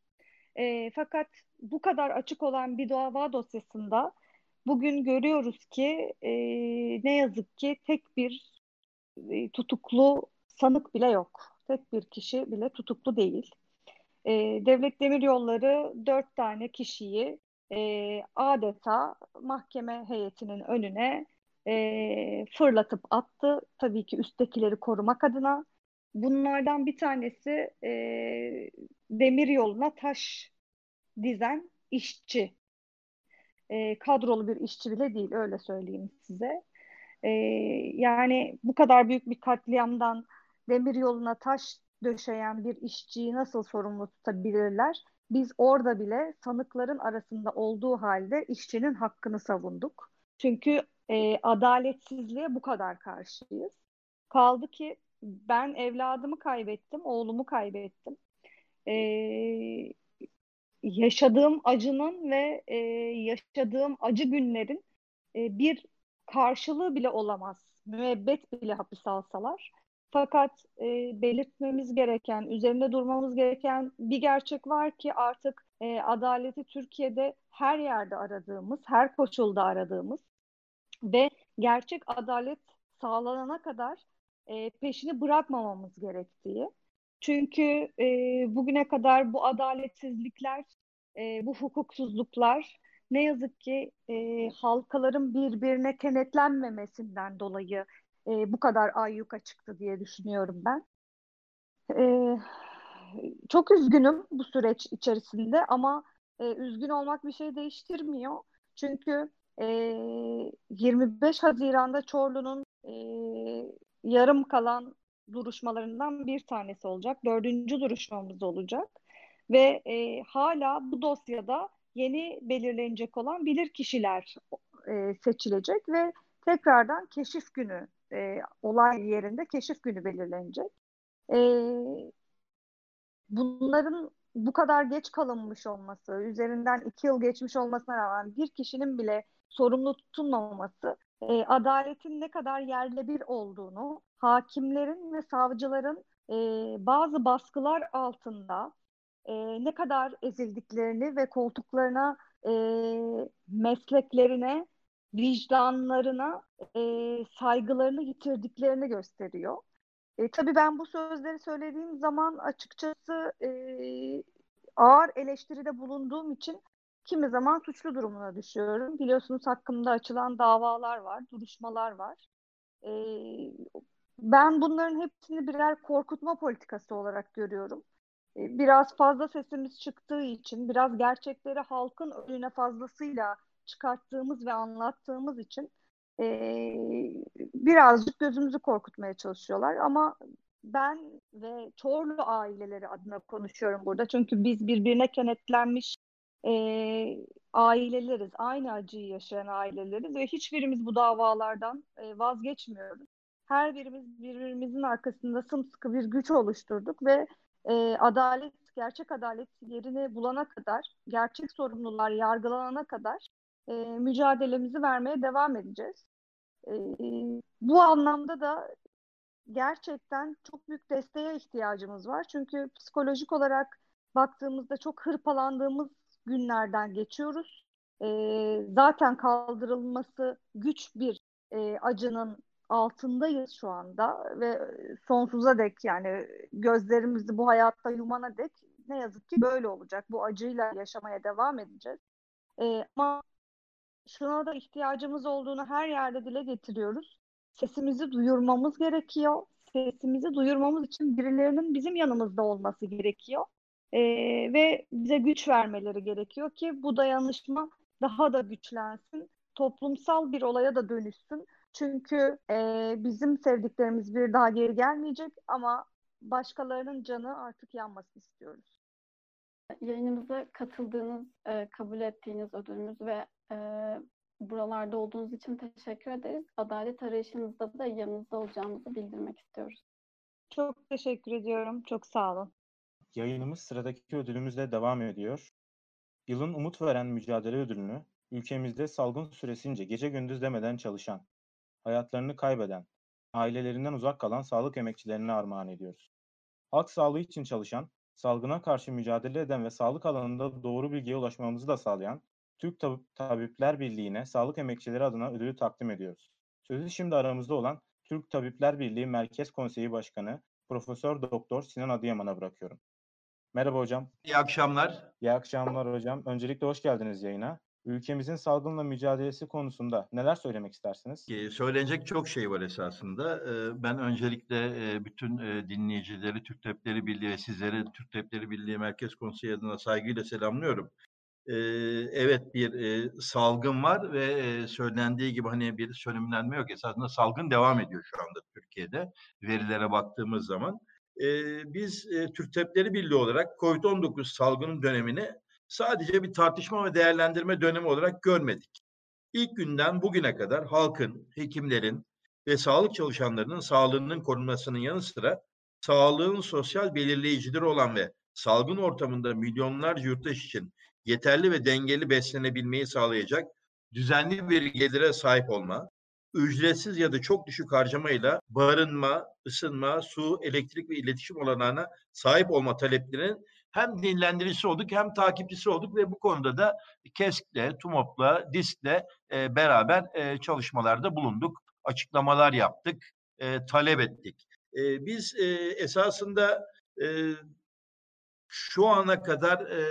E, fakat bu kadar açık olan bir dava dosyasında bugün görüyoruz ki e, ne yazık ki tek bir e, tutuklu sanık bile yok. Tek bir kişi bile tutuklu değil. E, Devlet Demiryolları dört tane kişiyi e, adeta mahkeme heyetinin önüne E, fırlatıp attı. Tabii ki üsttekileri korumak adına. Bunlardan bir tanesi e, demir yoluna taş dizen işçi. E, kadrolu bir işçi bile değil, öyle söyleyeyim size. E, yani bu kadar büyük bir katliamdan demir yoluna taş döşeyen bir işçiyi nasıl sorumlu tutabilirler? Biz orada bile sanıkların arasında olduğu halde işçinin hakkını savunduk. Çünkü E, adaletsizliğe bu kadar karşıyız. Kaldı ki ben evladımı kaybettim, oğlumu kaybettim. E, yaşadığım acının ve e, yaşadığım acı günlerin e, bir karşılığı bile olamaz. Müebbet bile hapis alsalar. Fakat e, belirtmemiz gereken, üzerinde durmamız gereken bir gerçek var ki artık e, adaleti Türkiye'de her yerde aradığımız, her koşulda aradığımız ve gerçek adalet sağlanana kadar e, peşini bırakmamamız gerektiği. Çünkü e, bugüne kadar bu adaletsizlikler, e, bu hukuksuzluklar ne yazık ki e, halkaların birbirine kenetlenmemesinden dolayı E, bu kadar ayyuka çıktı diye düşünüyorum ben. E, çok üzgünüm bu süreç içerisinde ama e, üzgün olmak bir şey değiştirmiyor. Çünkü e, yirmi beş Haziran'da Çorlu'nun e, yarım kalan duruşmalarından bir tanesi olacak. Dördüncü duruşmamız olacak. Ve e, hala bu dosyada yeni belirlenecek olan bilirkişiler e, seçilecek ve tekrardan keşif günü, E, olay yerinde keşif günü belirlenecek. E, bunların bu kadar geç kalınmış olması, üzerinden iki yıl geçmiş olmasına rağmen bir kişinin bile sorumlu tutulmaması, e, adaletin ne kadar yerle bir olduğunu, hakimlerin ve savcıların e, bazı baskılar altında e, ne kadar ezildiklerini ve koltuklarına, e, mesleklerine, vicdanlarına, e, saygılarını yitirdiklerini gösteriyor. E, tabii ben bu sözleri söylediğim zaman açıkçası e, ağır eleştiride bulunduğum için kimi zaman suçlu durumuna düşüyorum. Biliyorsunuz hakkımda açılan davalar var, duruşmalar var. E, ben bunların hepsini birer korkutma politikası olarak görüyorum. E, biraz fazla sesimiz çıktığı için, biraz gerçekleri halkın önüne fazlasıyla çıkarttığımız ve anlattığımız için e, birazcık gözümüzü korkutmaya çalışıyorlar. Ama ben ve Çorlu aileleri adına konuşuyorum burada. Çünkü biz birbirine kenetlenmiş e, aileleriz. Aynı acıyı yaşayan aileleriz ve hiçbirimiz bu davalardan e, vazgeçmiyoruz. Her birimiz birbirimizin arkasında sımsıkı bir güç oluşturduk ve e, adalet, gerçek adalet yerini bulana kadar, gerçek sorumlular yargılanana kadar E, mücadelemizi vermeye devam edeceğiz. E, bu anlamda da gerçekten çok büyük desteğe ihtiyacımız var. Çünkü psikolojik olarak baktığımızda çok hırpalandığımız günlerden geçiyoruz. E, zaten kaldırılması güç bir e, acının altındayız şu anda ve sonsuza dek, yani gözlerimizi bu hayatta yumana dek ne yazık ki böyle olacak. Bu acıyla yaşamaya devam edeceğiz. E, ama şuna da ihtiyacımız olduğunu her yerde dile getiriyoruz. Sesimizi duyurmamız gerekiyor. Sesimizi duyurmamız için birilerinin bizim yanımızda olması gerekiyor. Ee, ve bize güç vermeleri gerekiyor ki bu dayanışma daha da güçlensin. Toplumsal bir olaya da dönüşsün. Çünkü e, bizim sevdiklerimiz bir daha geri gelmeyecek ama başkalarının canı artık yanmasını istiyoruz. Yayınımıza katıldığınız, e, kabul ettiğiniz ödülümüz ve e, buralarda olduğunuz için teşekkür ederiz. Adalet arayışınızda da yanınızda olacağımızı bildirmek istiyoruz. Çok teşekkür ediyorum. Çok sağ olun. Yayınımız sıradaki ödülümüzle devam ediyor. Yılın umut veren mücadele ödülünü ülkemizde salgın süresince gece gündüz demeden çalışan, hayatlarını kaybeden, ailelerinden uzak kalan sağlık emekçilerine armağan ediyoruz. Halk sağlığı için çalışan, salgına karşı mücadele eden ve sağlık alanında doğru bilgiye ulaşmamızı da sağlayan Türk Tab- Tabipler Birliği'ne sağlık emekçileri adına ödülü takdim ediyoruz. Sözü şimdi aramızda olan Türk Tabipler Birliği Merkez Konseyi Başkanı Profesör Doktor Sinan Adıyaman'a bırakıyorum. Merhaba hocam. İyi akşamlar. İyi akşamlar hocam. Öncelikle hoş geldiniz yayına. Ülkemizin salgınla mücadelesi konusunda neler söylemek istersiniz? E, söylenecek çok şey var esasında. E, ben öncelikle e, bütün e, dinleyicileri, Türk Tabipleri Birliği ve sizleri Türk Tabipleri Birliği Merkez Konseyi adına saygıyla selamlıyorum. E, evet bir e, salgın var ve e, söylendiği gibi hani bir sönümlenme yok. Esasında salgın devam ediyor şu anda Türkiye'de verilere baktığımız zaman. E, biz e, Türk Tabipleri Birliği olarak kovid on dokuz salgının dönemini sadece bir tartışma ve değerlendirme dönemi olarak görmedik. İlk günden bugüne kadar halkın, hekimlerin ve sağlık çalışanlarının sağlığının korunmasının yanı sıra sağlığın sosyal belirleyicileri olan ve salgın ortamında milyonlarca yurttaş için yeterli ve dengeli beslenebilmeyi sağlayacak düzenli bir gelire sahip olma, ücretsiz ya da çok düşük harcamayla barınma, ısınma, su, elektrik ve iletişim olanağına sahip olma taleplerinin hem dinlendiricisi olduk hem takipçisi olduk ve bu konuda da KESK'le, TUMOP'la, DİSK'le e, beraber e, çalışmalarda bulunduk. Açıklamalar yaptık, e, talep ettik. E, biz e, esasında e, şu ana kadar e,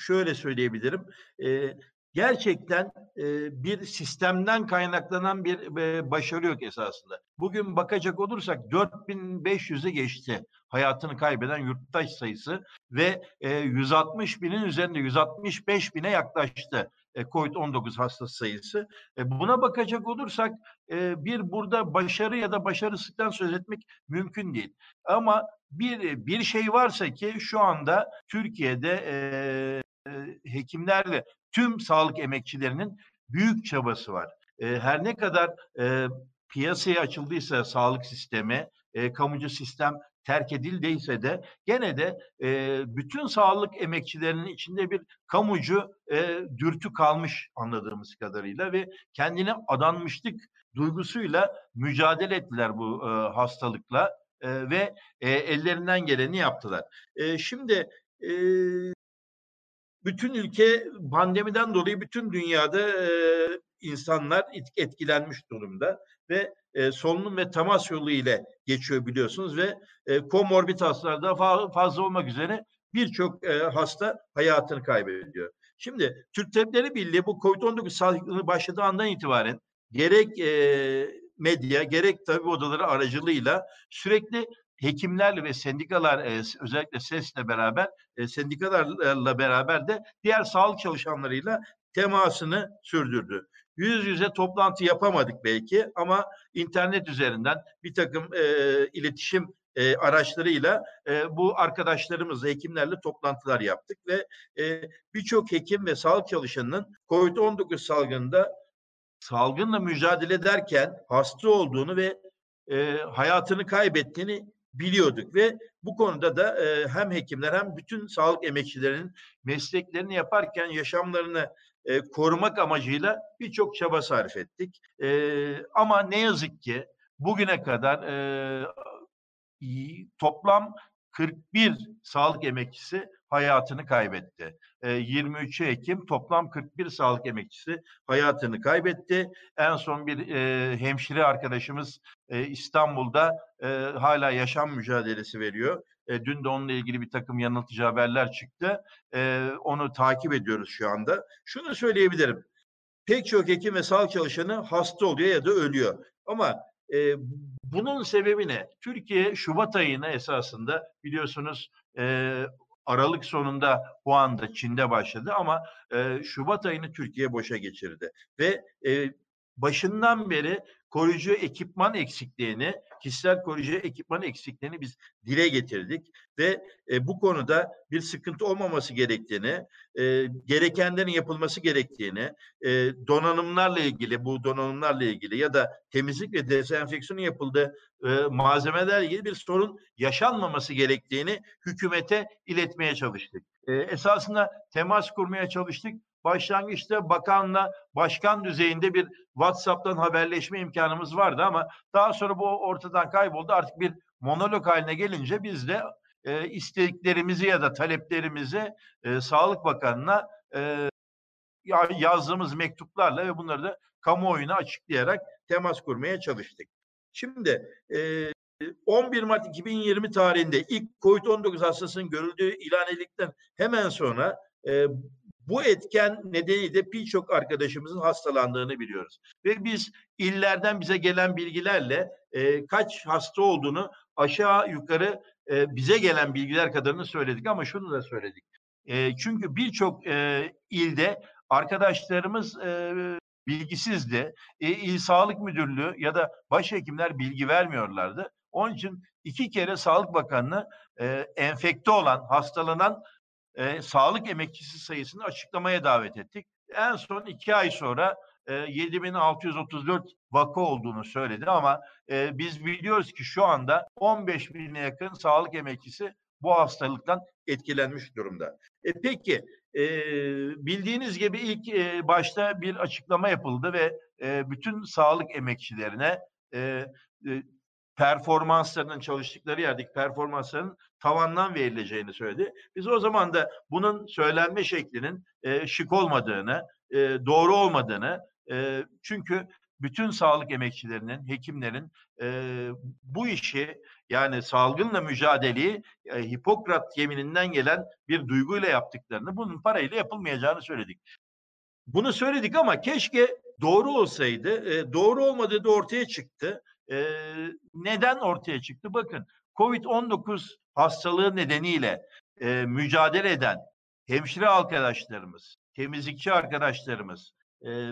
şöyle söyleyebilirim. E, Gerçekten e, bir sistemden kaynaklanan bir e, başarı yok esasında. Bugün bakacak olursak dört bin beş yüz'ü geçti hayatını kaybeden yurttaş sayısı ve e, yüz altmış bin'in üzerinde yüz altmış beş bin'e yaklaştı e, COVID on dokuz hastası sayısı. E, buna bakacak olursak e, bir burada başarı ya da başarısızlıktan söz etmek mümkün değil. Ama bir bir şey varsa ki şu anda Türkiye'de e, e, hekimlerle tüm sağlık emekçilerinin büyük çabası var. E, her ne kadar e, piyasaya açıldıysa sağlık sistemi, e, kamucu sistem terk edildiyse de gene de e, bütün sağlık emekçilerinin içinde bir kamucu e, dürtü kalmış anladığımız kadarıyla ve kendine adanmışlık duygusuyla mücadele ettiler bu e, hastalıkla e, ve e, ellerinden geleni yaptılar. E, şimdi e, Bütün ülke pandemiden dolayı bütün dünyada e, insanlar etkilenmiş durumda ve e, solunum ve temas yolu ile geçiyor biliyorsunuz ve e, komorbid hastalarda fazla olmak üzere birçok e, hasta hayatını kaybediyor. Şimdi Türk Tabipleri Birliği bu COVID on dokuz salgını başladığı andan itibaren gerek e, medya gerek tabip odaları aracılığıyla sürekli hekimlerle ve sendikalar özellikle S E S'le beraber sendikalarla beraber de diğer sağlık çalışanlarıyla temasını sürdürdü. Yüz yüze toplantı yapamadık belki ama internet üzerinden bir takım e, iletişim e, araçlarıyla e, bu arkadaşlarımızla hekimlerle toplantılar yaptık ve e, birçok hekim ve sağlık çalışanının COVID on dokuz salgında salgınla mücadele ederken hasta olduğunu ve e, hayatını kaybettiğini biliyorduk ve bu konuda da e, hem hekimler hem bütün sağlık emekçilerinin mesleklerini yaparken yaşamlarını e, korumak amacıyla birçok çaba sarf ettik. E, ama ne yazık ki bugüne kadar e, toplam kırk bir sağlık emekçisi hayatını kaybetti. E, yirmi üç Ekim toplam kırk bir sağlık emekçisi hayatını kaybetti. En son bir e, hemşire arkadaşımız e, İstanbul'da e, hala yaşam mücadelesi veriyor. E, dün de onunla ilgili bir takım yanıltıcı haberler çıktı. E, onu takip ediyoruz şu anda. Şunu söyleyebilirim. Pek çok hekim ve sağlık çalışanı hasta oluyor ya da ölüyor. Ama e, bunun sebebi ne? Türkiye Şubat ayına esasında biliyorsunuz e, Aralık sonunda Wuhan'da Çin'de başladı ama e, Şubat ayını Türkiye boşa geçirdi. Ve e, başından beri koruyucu ekipman eksikliğini, kişisel koruyucu ekipman eksikliğini biz dile getirdik. Ve e, bu konuda bir sıkıntı olmaması gerektiğini, e, gerekenlerin yapılması gerektiğini, e, donanımlarla ilgili, bu donanımlarla ilgili ya da temizlik ve dezenfeksiyonun yapıldığı e, malzemelerle ilgili bir sorun yaşanmaması gerektiğini hükümete iletmeye çalıştık. E, esasında temas kurmaya çalıştık. Başlangıçta bakanla başkan düzeyinde bir WhatsApp'tan haberleşme imkanımız vardı ama daha sonra bu ortadan kayboldu. Artık bir monolog haline gelince biz de e, isteklerimizi ya da taleplerimizi e, Sağlık Bakanı'na e, yazdığımız mektuplarla ve bunları da kamuoyuna açıklayarak temas kurmaya çalıştık. Şimdi e, on bir Mart iki bin yirmi tarihinde ilk COVID on dokuz hastasının görüldüğü ilan edildikten hemen sonra e, bu etken nedeniyle birçok arkadaşımızın hastalandığını biliyoruz. Ve biz illerden bize gelen bilgilerle e, kaç hasta olduğunu aşağı yukarı e, bize gelen bilgiler kadarını söyledik ama şunu da söyledik. E, çünkü birçok e, ilde arkadaşlarımız e, bilgisizdi. E, İl Sağlık Müdürlüğü ya da başhekimler bilgi vermiyorlardı. Onun için iki kere Sağlık Bakanlığı e, enfekte olan, hastalanan E, sağlık emekçisi sayısını açıklamaya davet ettik. En son iki ay sonra e, yedi bin altı yüz otuz dört vaka olduğunu söyledi ama e, biz biliyoruz ki şu anda on beş bine yakın sağlık emekçisi bu hastalıktan etkilenmiş durumda. E, peki E, bildiğiniz gibi ilk e, başta bir açıklama yapıldı ve e, bütün sağlık emekçilerine e, e, performanslarının, çalıştıkları yerdeki performanslarının tavandan verileceğini söyledi. Biz o zaman da bunun söylenme şeklinin e, şık olmadığını, e, doğru olmadığını, e, çünkü bütün sağlık emekçilerinin, hekimlerin e, bu işi, yani salgınla mücadeleyi e, Hipokrat yemininden gelen bir duyguyla yaptıklarını, bunun parayla yapılmayacağını söyledik. Bunu söyledik ama keşke doğru olsaydı. E, doğru olmadığı da ortaya çıktı. E, neden ortaya çıktı? Bakın, kovid on dokuz hastalığı nedeniyle e, mücadele eden hemşire arkadaşlarımız, temizlikçi arkadaşlarımız,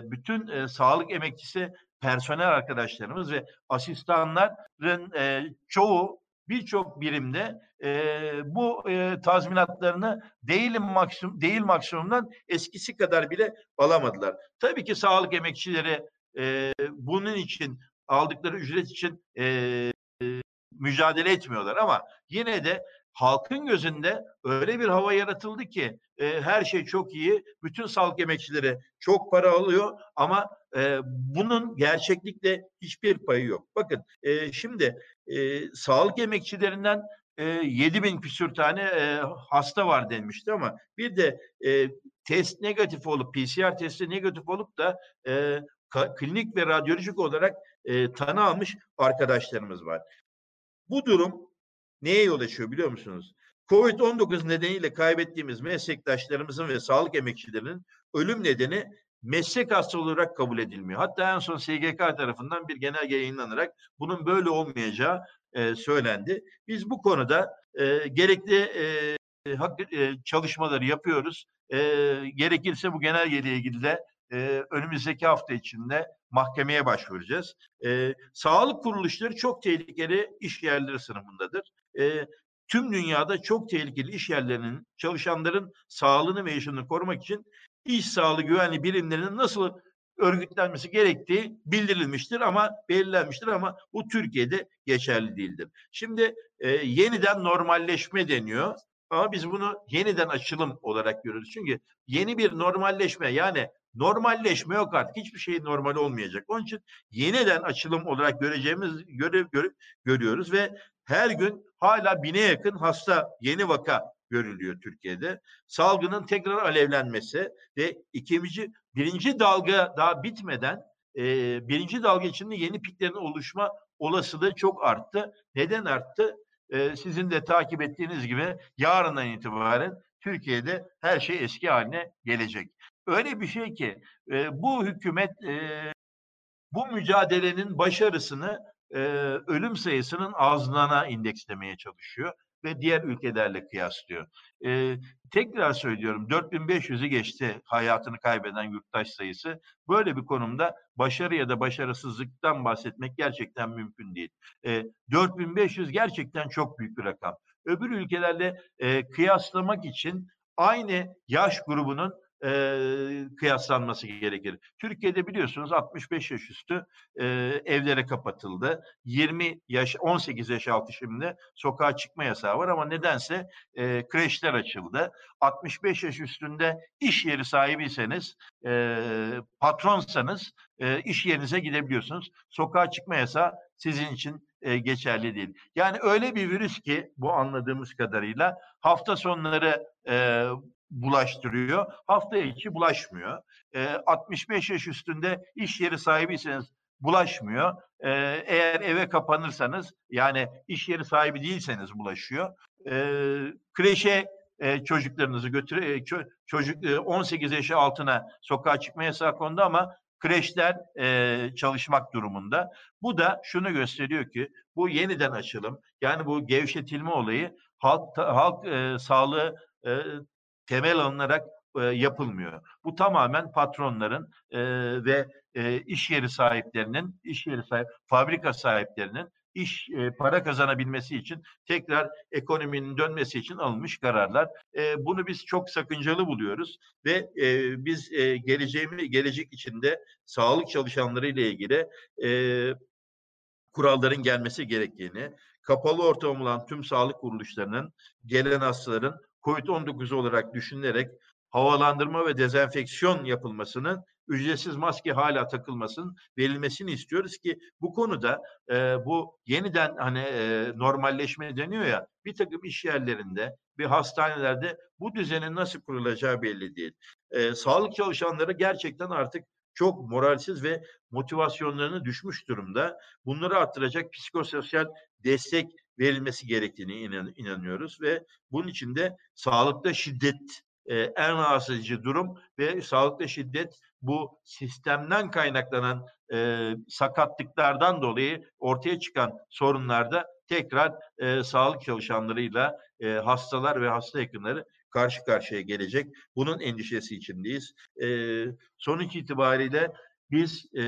bütün e, sağlık emekçisi personel arkadaşlarımız ve asistanların e, çoğu birçok birimde e, bu e, tazminatlarını değil maksimum değil maksimumdan eskisi kadar bile alamadılar. Tabii ki sağlık emekçileri e, bunun için, aldıkları ücret için e, e, mücadele etmiyorlar ama yine de halkın gözünde öyle bir hava yaratıldı ki e, her şey çok iyi, bütün sağlık emekçileri çok para alıyor ama e, bunun gerçeklikle hiçbir payı yok. Bakın e, şimdi e, sağlık emekçilerinden e, yedi bin küsür tane e, hasta var denmişti ama bir de e, test negatif olup, P C R testi negatif olup da e, klinik ve radyolojik olarak e, tanı almış arkadaşlarımız var. Bu durum neye yol açıyor biliyor musunuz? kovid on dokuz nedeniyle kaybettiğimiz meslektaşlarımızın ve sağlık emekçilerinin ölüm nedeni meslek hastalığı olarak kabul edilmiyor. Hatta en son S G K tarafından bir genelge yayınlanarak bunun böyle olmayacağı e, söylendi. Biz bu konuda e, gerekli e, hak, e, çalışmaları yapıyoruz. E, gerekirse bu genelgeyle ilgili de e, önümüzdeki hafta içinde mahkemeye başvuracağız. E, sağlık kuruluşları çok tehlikeli iş yerleri sınıfındadır. E, tüm dünyada çok tehlikeli iş yerlerinin, çalışanların sağlığını ve yaşamını korumak için iş sağlığı güvenliği birimlerinin nasıl örgütlenmesi gerektiği bildirilmiştir ama belirlenmiştir ama bu Türkiye'de geçerli değildir. Şimdi e, yeniden normalleşme deniyor ama biz bunu yeniden açılım olarak görürüz. Çünkü yeni bir normalleşme, yani normalleşme yok artık. Hiçbir şey normal olmayacak. Onun için yeniden açılım olarak göreceğimiz görev görüp görüyoruz ve her gün hala bine yakın hasta, yeni vaka görülüyor Türkiye'de. Salgının tekrar alevlenmesi ve ikinci, birinci dalga daha bitmeden e, birinci dalga içinde yeni piklerin oluşma olasılığı çok arttı. Neden arttı? E, sizin de takip ettiğiniz gibi yarından itibaren Türkiye'de her şey eski haline gelecek. Öyle bir şey ki e, bu hükümet e, bu mücadelenin başarısını e, ölüm sayısının azlığına indekslemeye çalışıyor ve diğer ülkelerle kıyaslıyor. E, tekrar söylüyorum, dört bin beş yüzü geçti hayatını kaybeden yurttaş sayısı. Böyle bir konumda başarı ya da başarısızlıktan bahsetmek gerçekten mümkün değil. E, dört bin beş yüz gerçekten çok büyük bir rakam. Öbür ülkelerle e, kıyaslamak için aynı yaş grubunun E, kıyaslanması gerekir. Türkiye'de biliyorsunuz altmış beş yaş üstü e, evlere kapatıldı. yirmi yaş, on sekiz yaş altı şimdi sokağa çıkma yasağı var ama nedense e, kreşler açıldı. altmış beş yaş üstünde iş yeri sahibiyseniz, e, patronsanız e, iş yerinize gidebiliyorsunuz. Sokağa çıkma yasağı sizin için e, geçerli değil. Yani öyle bir virüs ki bu, anladığımız kadarıyla hafta sonları e, bulaştırıyor. Hafta içi bulaşmıyor. E, altmış beş yaş üstünde iş yeri sahibiyseniz bulaşmıyor. E, eğer eve kapanırsanız, yani iş yeri sahibi değilseniz bulaşıyor. E, kreşe e, çocuklarınızı götürüyor. E, ço- çocuk e, on sekiz yaş altına sokağa çıkma yasağı kondu ama kreşler e, çalışmak durumunda. Bu da şunu gösteriyor ki bu yeniden açılım, yani bu gevşetilme olayı halk, halk e, sağlığı e, temel alınarak e, yapılmıyor. Bu tamamen patronların e, ve e, iş yeri sahiplerinin, iş yeri sahip, fabrika sahiplerinin iş e, para kazanabilmesi için, tekrar ekonominin dönmesi için alınmış kararlar. E, bunu biz çok sakıncalı buluyoruz ve e, biz e, geleceğimi gelecek içinde sağlık çalışanları ile ilgili e, kuralların gelmesi gerektiğini, kapalı ortam olan tüm sağlık kuruluşlarının gelen hastaların kovid on dokuz olarak düşünülerek havalandırma ve dezenfeksiyon yapılmasının, ücretsiz maske hala takılmasının verilmesini istiyoruz ki bu konuda e, bu yeniden hani e, normalleşme deniyor ya, bir takım iş yerlerinde ve hastanelerde bu düzenin nasıl kurulacağı belli değil. E, sağlık çalışanları gerçekten artık çok moralsiz ve motivasyonlarını düşmüş durumda. Bunları arttıracak psikososyal destek verilmesi gerektiğini inan, inanıyoruz ve bunun için de sağlıkta şiddet e, en rahatsız edici durum ve sağlıkta şiddet bu sistemden kaynaklanan e, sakatlıklardan dolayı ortaya çıkan sorunlarda tekrar e, sağlık çalışanlarıyla e, hastalar ve hasta yakınları karşı karşıya gelecek. Bunun endişesi içindeyiz. E, sonuç itibariyle biz e,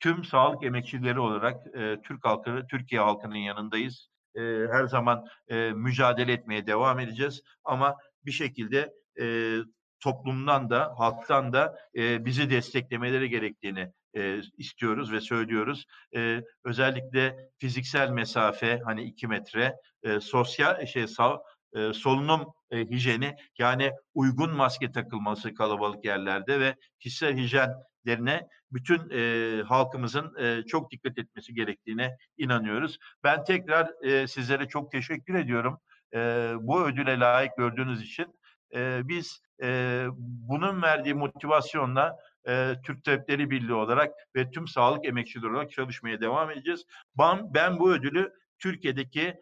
tüm sağlık emekçileri olarak e, Türk halkı, Türkiye halkının yanındayız. E, her zaman e, mücadele etmeye devam edeceğiz. Ama bir şekilde e, toplumdan da, halktan da e, bizi desteklemeleri gerektiğini e, istiyoruz ve söylüyoruz. E, özellikle fiziksel mesafe, hani iki metre, e, sosyal şey sağ Ee, solunum e, hijyeni, yani uygun maske takılması kalabalık yerlerde ve kişisel hijyenlerine bütün e, halkımızın e, çok dikkat etmesi gerektiğine inanıyoruz. Ben tekrar e, sizlere çok teşekkür ediyorum. E, bu ödüle layık gördüğünüz için e, biz e, bunun verdiği motivasyonla e, Türk Tabipleri Birliği olarak ve tüm sağlık emekçileri olarak çalışmaya devam edeceğiz. Ben, ben bu ödülü Türkiye'deki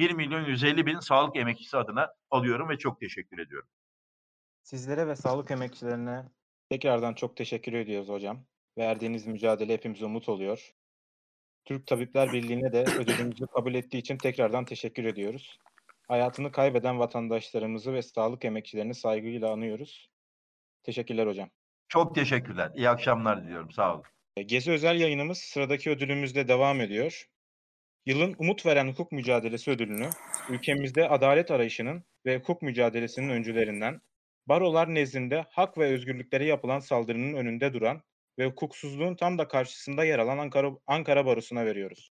bir milyon yüz elli bin sağlık emekçisi adına alıyorum ve çok teşekkür ediyorum. Sizlere ve sağlık emekçilerine tekrardan çok teşekkür ediyoruz hocam. Verdiğiniz mücadele hepimize umut oluyor. Türk Tabipler Birliği'ne de ödülümüzü kabul ettiği için tekrardan teşekkür ediyoruz. Hayatını kaybeden vatandaşlarımızı ve sağlık emekçilerini saygıyla anıyoruz. Teşekkürler hocam. Çok teşekkürler. İyi akşamlar diliyorum. Sağ olun. Gezi özel yayınımız sıradaki ödülümüzle devam ediyor. Yılın umut veren hukuk mücadelesi ödülünü ülkemizde adalet arayışının ve hukuk mücadelesinin öncülerinden, barolar nezdinde hak ve özgürlüklere yapılan saldırının önünde duran ve hukuksuzluğun tam da karşısında yer alan Ankara, Ankara Barosu'na veriyoruz.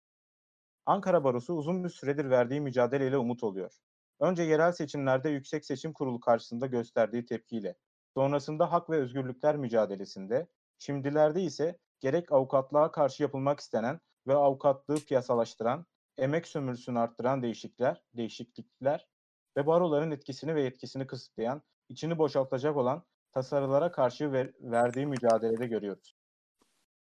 Ankara Barosu uzun bir süredir verdiği mücadeleyle umut oluyor. Önce yerel seçimlerde Yüksek Seçim Kurulu karşısında gösterdiği tepkiyle, sonrasında hak ve özgürlükler mücadelesinde, şimdilerde ise gerek avukatlığa karşı yapılmak istenen ve avukatlığı piyasalaştıran, emek sömürüsünü arttıran değişiklikler, değişiklikler ve baroların etkisini ve yetkisini kısıtlayan, içini boşaltacak olan tasarılara karşı ver, verdiği mücadelede görüyoruz.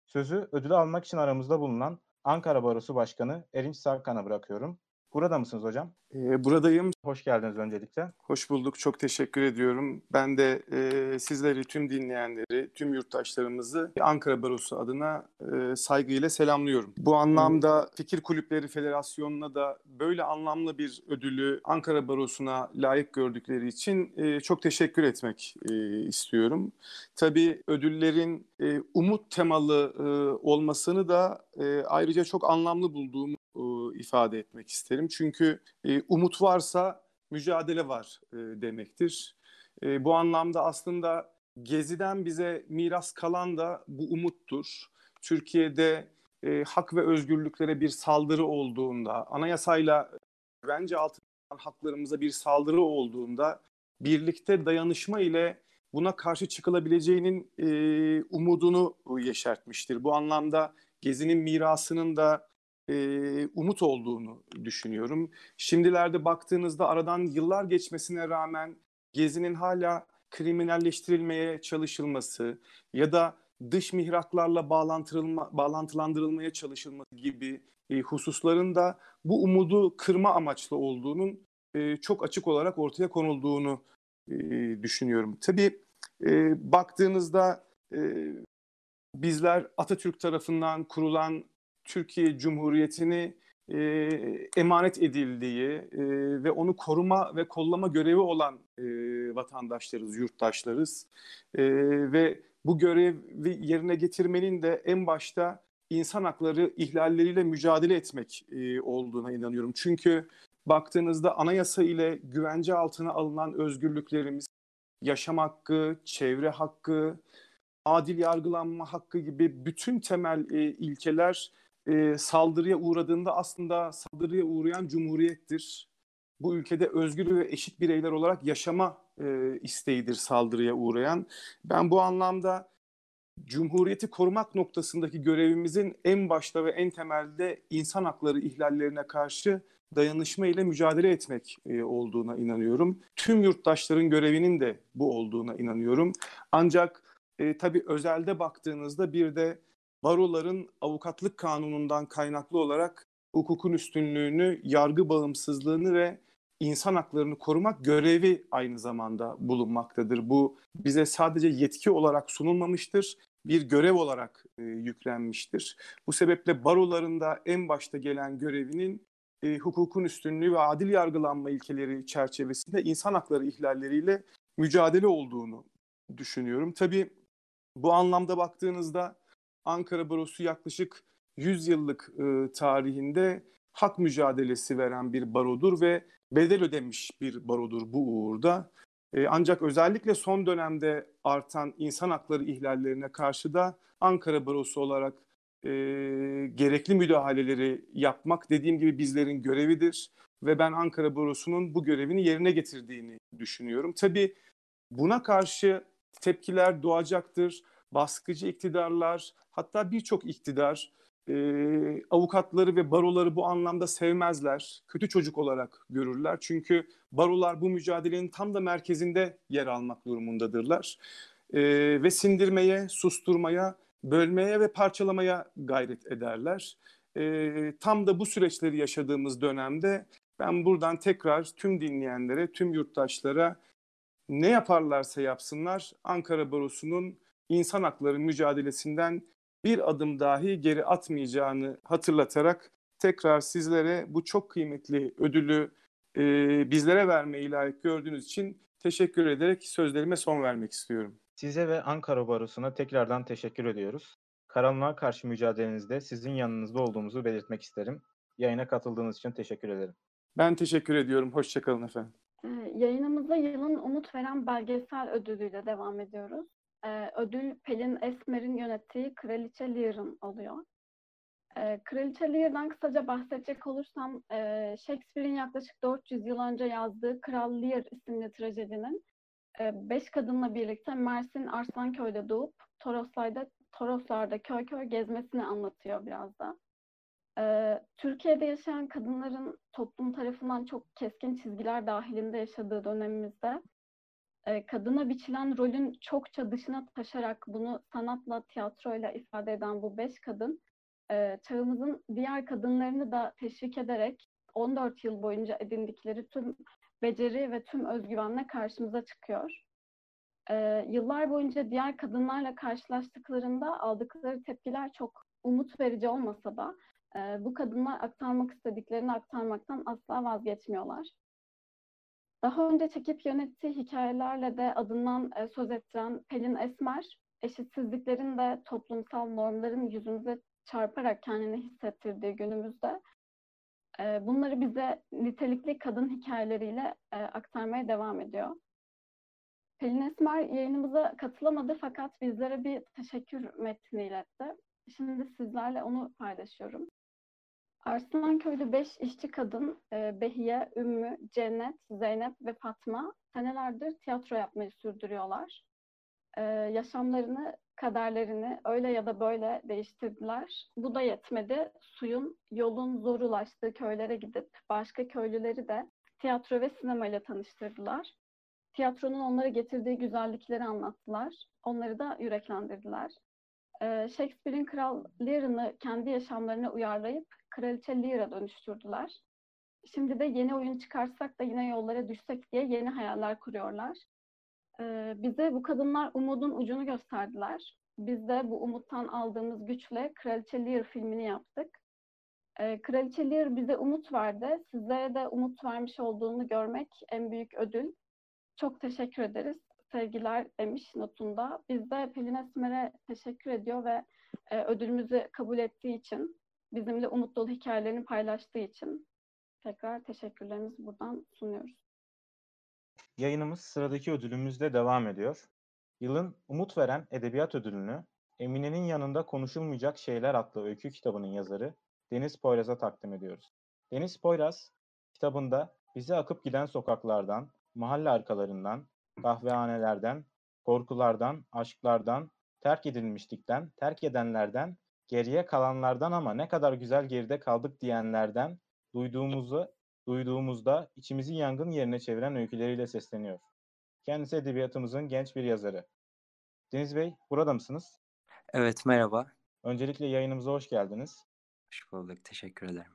Sözü ödülü almak için aramızda bulunan Ankara Barosu Başkanı Erinç Sarkan'a bırakıyorum. Burada mısınız hocam? Ee, buradayım. Hoş geldiniz öncelikle. Hoş bulduk. Çok teşekkür ediyorum. Ben de e, sizleri, tüm dinleyenleri, tüm yurttaşlarımızı Ankara Barosu adına e, saygıyla selamlıyorum. Bu anlamda Fikir Kulüpleri Federasyonu'na da böyle anlamlı bir ödülü Ankara Barosu'na layık gördükleri için e, çok teşekkür etmek e, istiyorum. Tabii ödüllerin e, umut temalı e, olmasını da e, ayrıca çok anlamlı bulduğum ifade etmek isterim. Çünkü e, umut varsa mücadele var e, demektir. E, bu anlamda aslında Gezi'den bize miras kalan da bu umuttur. Türkiye'de e, hak ve özgürlüklere bir saldırı olduğunda, anayasayla güvence altında haklarımıza bir saldırı olduğunda birlikte dayanışma ile buna karşı çıkılabileceğinin e, umudunu yeşertmiştir. Bu anlamda Gezi'nin mirasının da umut olduğunu düşünüyorum. Şimdilerde baktığınızda aradan yıllar geçmesine rağmen Gezi'nin hala kriminalleştirilmeye çalışılması ya da dış mihraklarla bağlantılandırılmaya çalışılması gibi hususların da bu umudu kırma amaçlı olduğunun çok açık olarak ortaya konulduğunu düşünüyorum. Tabii baktığınızda bizler Atatürk tarafından kurulan Türkiye Cumhuriyeti'ni e, emanet edildiği e, ve onu koruma ve kollama görevi olan e, vatandaşlarız, yurttaşlarız. E, ve bu görevi yerine getirmenin de en başta insan hakları ihlalleriyle mücadele etmek e, olduğuna inanıyorum. Çünkü baktığınızda anayasa ile güvence altına alınan özgürlüklerimiz, yaşam hakkı, çevre hakkı, adil yargılanma hakkı gibi bütün temel e, ilkeler, E, saldırıya uğradığında aslında saldırıya uğrayan cumhuriyettir. bu ülkede özgür ve eşit bireyler olarak yaşama e, isteğidir saldırıya uğrayan. Ben bu anlamda Cumhuriyeti korumak noktasındaki görevimizin en başta ve en temelde insan hakları ihlallerine karşı dayanışma ile mücadele etmek olduğuna inanıyorum. Tüm yurttaşların görevinin de bu olduğuna inanıyorum. Ancak e, tabii özelde baktığınızda bir de baroların avukatlık kanunundan kaynaklı olarak hukukun üstünlüğünü, yargı bağımsızlığını ve insan haklarını korumak görevi aynı zamanda bulunmaktadır. Bu bize sadece yetki olarak sunulmamıştır, bir görev olarak e, yüklenmiştir. Bu sebeple baroların da en başta gelen görevinin e, hukukun üstünlüğü ve adil yargılanma ilkeleri çerçevesinde insan hakları ihlalleriyle mücadele olduğunu düşünüyorum. Tabii bu anlamda baktığınızda Ankara Barosu yaklaşık yüz yıllık e, tarihinde hak mücadelesi veren bir barodur ve bedel ödemiş bir barodur bu uğurda. E, ancak özellikle son dönemde artan insan hakları ihlallerine karşı da Ankara Barosu olarak e, gerekli müdahaleleri yapmak, dediğim gibi, bizlerin görevidir. Ve ben Ankara Barosu'nun bu görevini yerine getirdiğini düşünüyorum. Tabii buna karşı tepkiler doğacaktır. Baskıcı iktidarlar, hatta birçok iktidar e, avukatları ve baroları bu anlamda sevmezler, kötü çocuk olarak görürler. Çünkü barolar bu mücadelenin tam da merkezinde yer almak durumundadırlar. E, ve sindirmeye, susturmaya, bölmeye ve parçalamaya gayret ederler. E, tam da bu süreçleri yaşadığımız dönemde ben buradan tekrar tüm dinleyenlere, tüm yurttaşlara ne yaparlarsa yapsınlar, Ankara Barosu'nun insan hakları mücadelesinden bir adım dahi geri atmayacağını hatırlatarak tekrar sizlere bu çok kıymetli ödülü e, bizlere vermeyi layık gördüğünüz için teşekkür ederek sözlerime son vermek istiyorum. Size ve Ankara Barosu'na tekrardan teşekkür ediyoruz. Karanlığa karşı mücadelenizde sizin yanınızda olduğumuzu belirtmek isterim. Yayına katıldığınız için teşekkür ederim. Ben teşekkür ediyorum. Hoşçakalın efendim. Yayınımıza yılın umut veren belgesel ödülüyle devam ediyoruz. Ödül Pelin Esmer'in yönettiği Kraliçe Lear'ın oluyor. Kraliçe Lear'dan kısaca bahsedecek olursam, Shakespeare'in yaklaşık dört yüz yıl önce yazdığı Kral Lear isimli trajedinin beş kadınla birlikte Mersin Arslanköy'de doğup Toroslar'da, Toroslar'da köy köy gezmesini anlatıyor biraz da. Türkiye'de yaşayan kadınların toplum tarafından çok keskin çizgiler dahilinde yaşadığı dönemimizde kadına biçilen rolün çokça dışına taşarak bunu sanatla, tiyatroyla ifade eden bu beş kadın, çağımızın diğer kadınlarını da teşvik ederek on dört yıl boyunca edindikleri tüm beceri ve tüm özgüvenle karşımıza çıkıyor. Yıllar boyunca diğer kadınlarla karşılaştıklarında aldıkları tepkiler çok umut verici olmasa da bu kadınlar aktarmak istediklerini aktarmaktan asla vazgeçmiyorlar. Daha önce çekip yönettiği hikayelerle de adından söz ettiren Pelin Esmer, eşitsizliklerin de toplumsal normların yüzümüze çarparak kendini hissettirdiği günümüzde bunları bize nitelikli kadın hikayeleriyle aktarmaya devam ediyor. Pelin Esmer yayınımıza katılamadı fakat bizlere bir teşekkür metni iletti. Şimdi sizlerle onu paylaşıyorum. Arslanköy'de beş işçi kadın, Behiye, Ümmü, Cennet, Zeynep ve Fatma senelerdir tiyatro yapmayı sürdürüyorlar. Ee, yaşamlarını, kaderlerini öyle ya da böyle değiştirdiler. Bu da yetmedi. Suyun, yolun zor ulaştığı köylere gidip başka köylüleri de tiyatro ve sinemayla tanıştırdılar. Tiyatronun onlara getirdiği güzellikleri anlattılar. Onları da yüreklendirdiler. Ee, Shakespeare'in Kral Lear'ını kendi yaşamlarına uyarlayıp Kraliçe Lear'a dönüştürdüler. Şimdi de yeni oyun çıkarsak da yine yollara düşsek diye yeni hayaller kuruyorlar. Ee, bize bu kadınlar umudun ucunu gösterdiler. Biz de bu umuttan aldığımız güçle Kraliçe Lear filmini yaptık. Ee, Kraliçe Lear bize umut verdi. Sizlere de umut vermiş olduğunu görmek en büyük ödül. Çok teşekkür ederiz. Sevgiler demiş notunda. Biz de Pelin Esmer'e teşekkür ediyor ve e, ödülümüzü kabul ettiği için, bizimle umut dolu hikayelerini paylaştığı için tekrar teşekkürlerimizi buradan sunuyoruz. Yayınımız sıradaki ödülümüzle devam ediyor. Yılın umut veren edebiyat ödülünü Emine'nin yanında konuşulmayacak şeyler adlı öykü kitabının yazarı Deniz Poyraz'a takdim ediyoruz. Deniz Poyraz kitabında Bizi akıp giden sokaklardan, mahalle arkalarından, kahvehanelerden, korkulardan, aşklardan, terk edilmişlikten, terk edenlerden, geriye kalanlardan ama ne kadar güzel geride kaldık diyenlerden duyduğumuzu duyduğumuzda içimizi yangın yerine çeviren öyküleriyle sesleniyor. Kendisi edebiyatımızın genç bir yazarı. Deniz Bey, burada mısınız? Evet, merhaba. Öncelikle yayınımıza hoş geldiniz. Hoş bulduk, teşekkür ederim.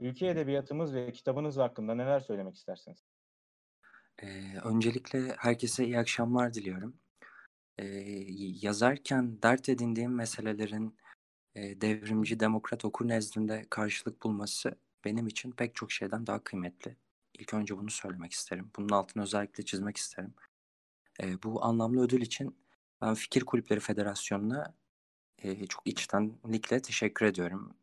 Ülke edebiyatımız ve kitabınız hakkında neler söylemek istersiniz? Ee, öncelikle herkese iyi akşamlar diliyorum. Ee, yazarken dert edindiğim meselelerin e, devrimci demokrat okur nezdinde karşılık bulması benim için pek çok şeyden daha kıymetli. İlk önce bunu söylemek isterim. Bunun altını özellikle çizmek isterim. E, bu anlamlı ödül için ben Fikir Kulüpleri Federasyonu'na e, çok içtenlikle teşekkür ediyorum.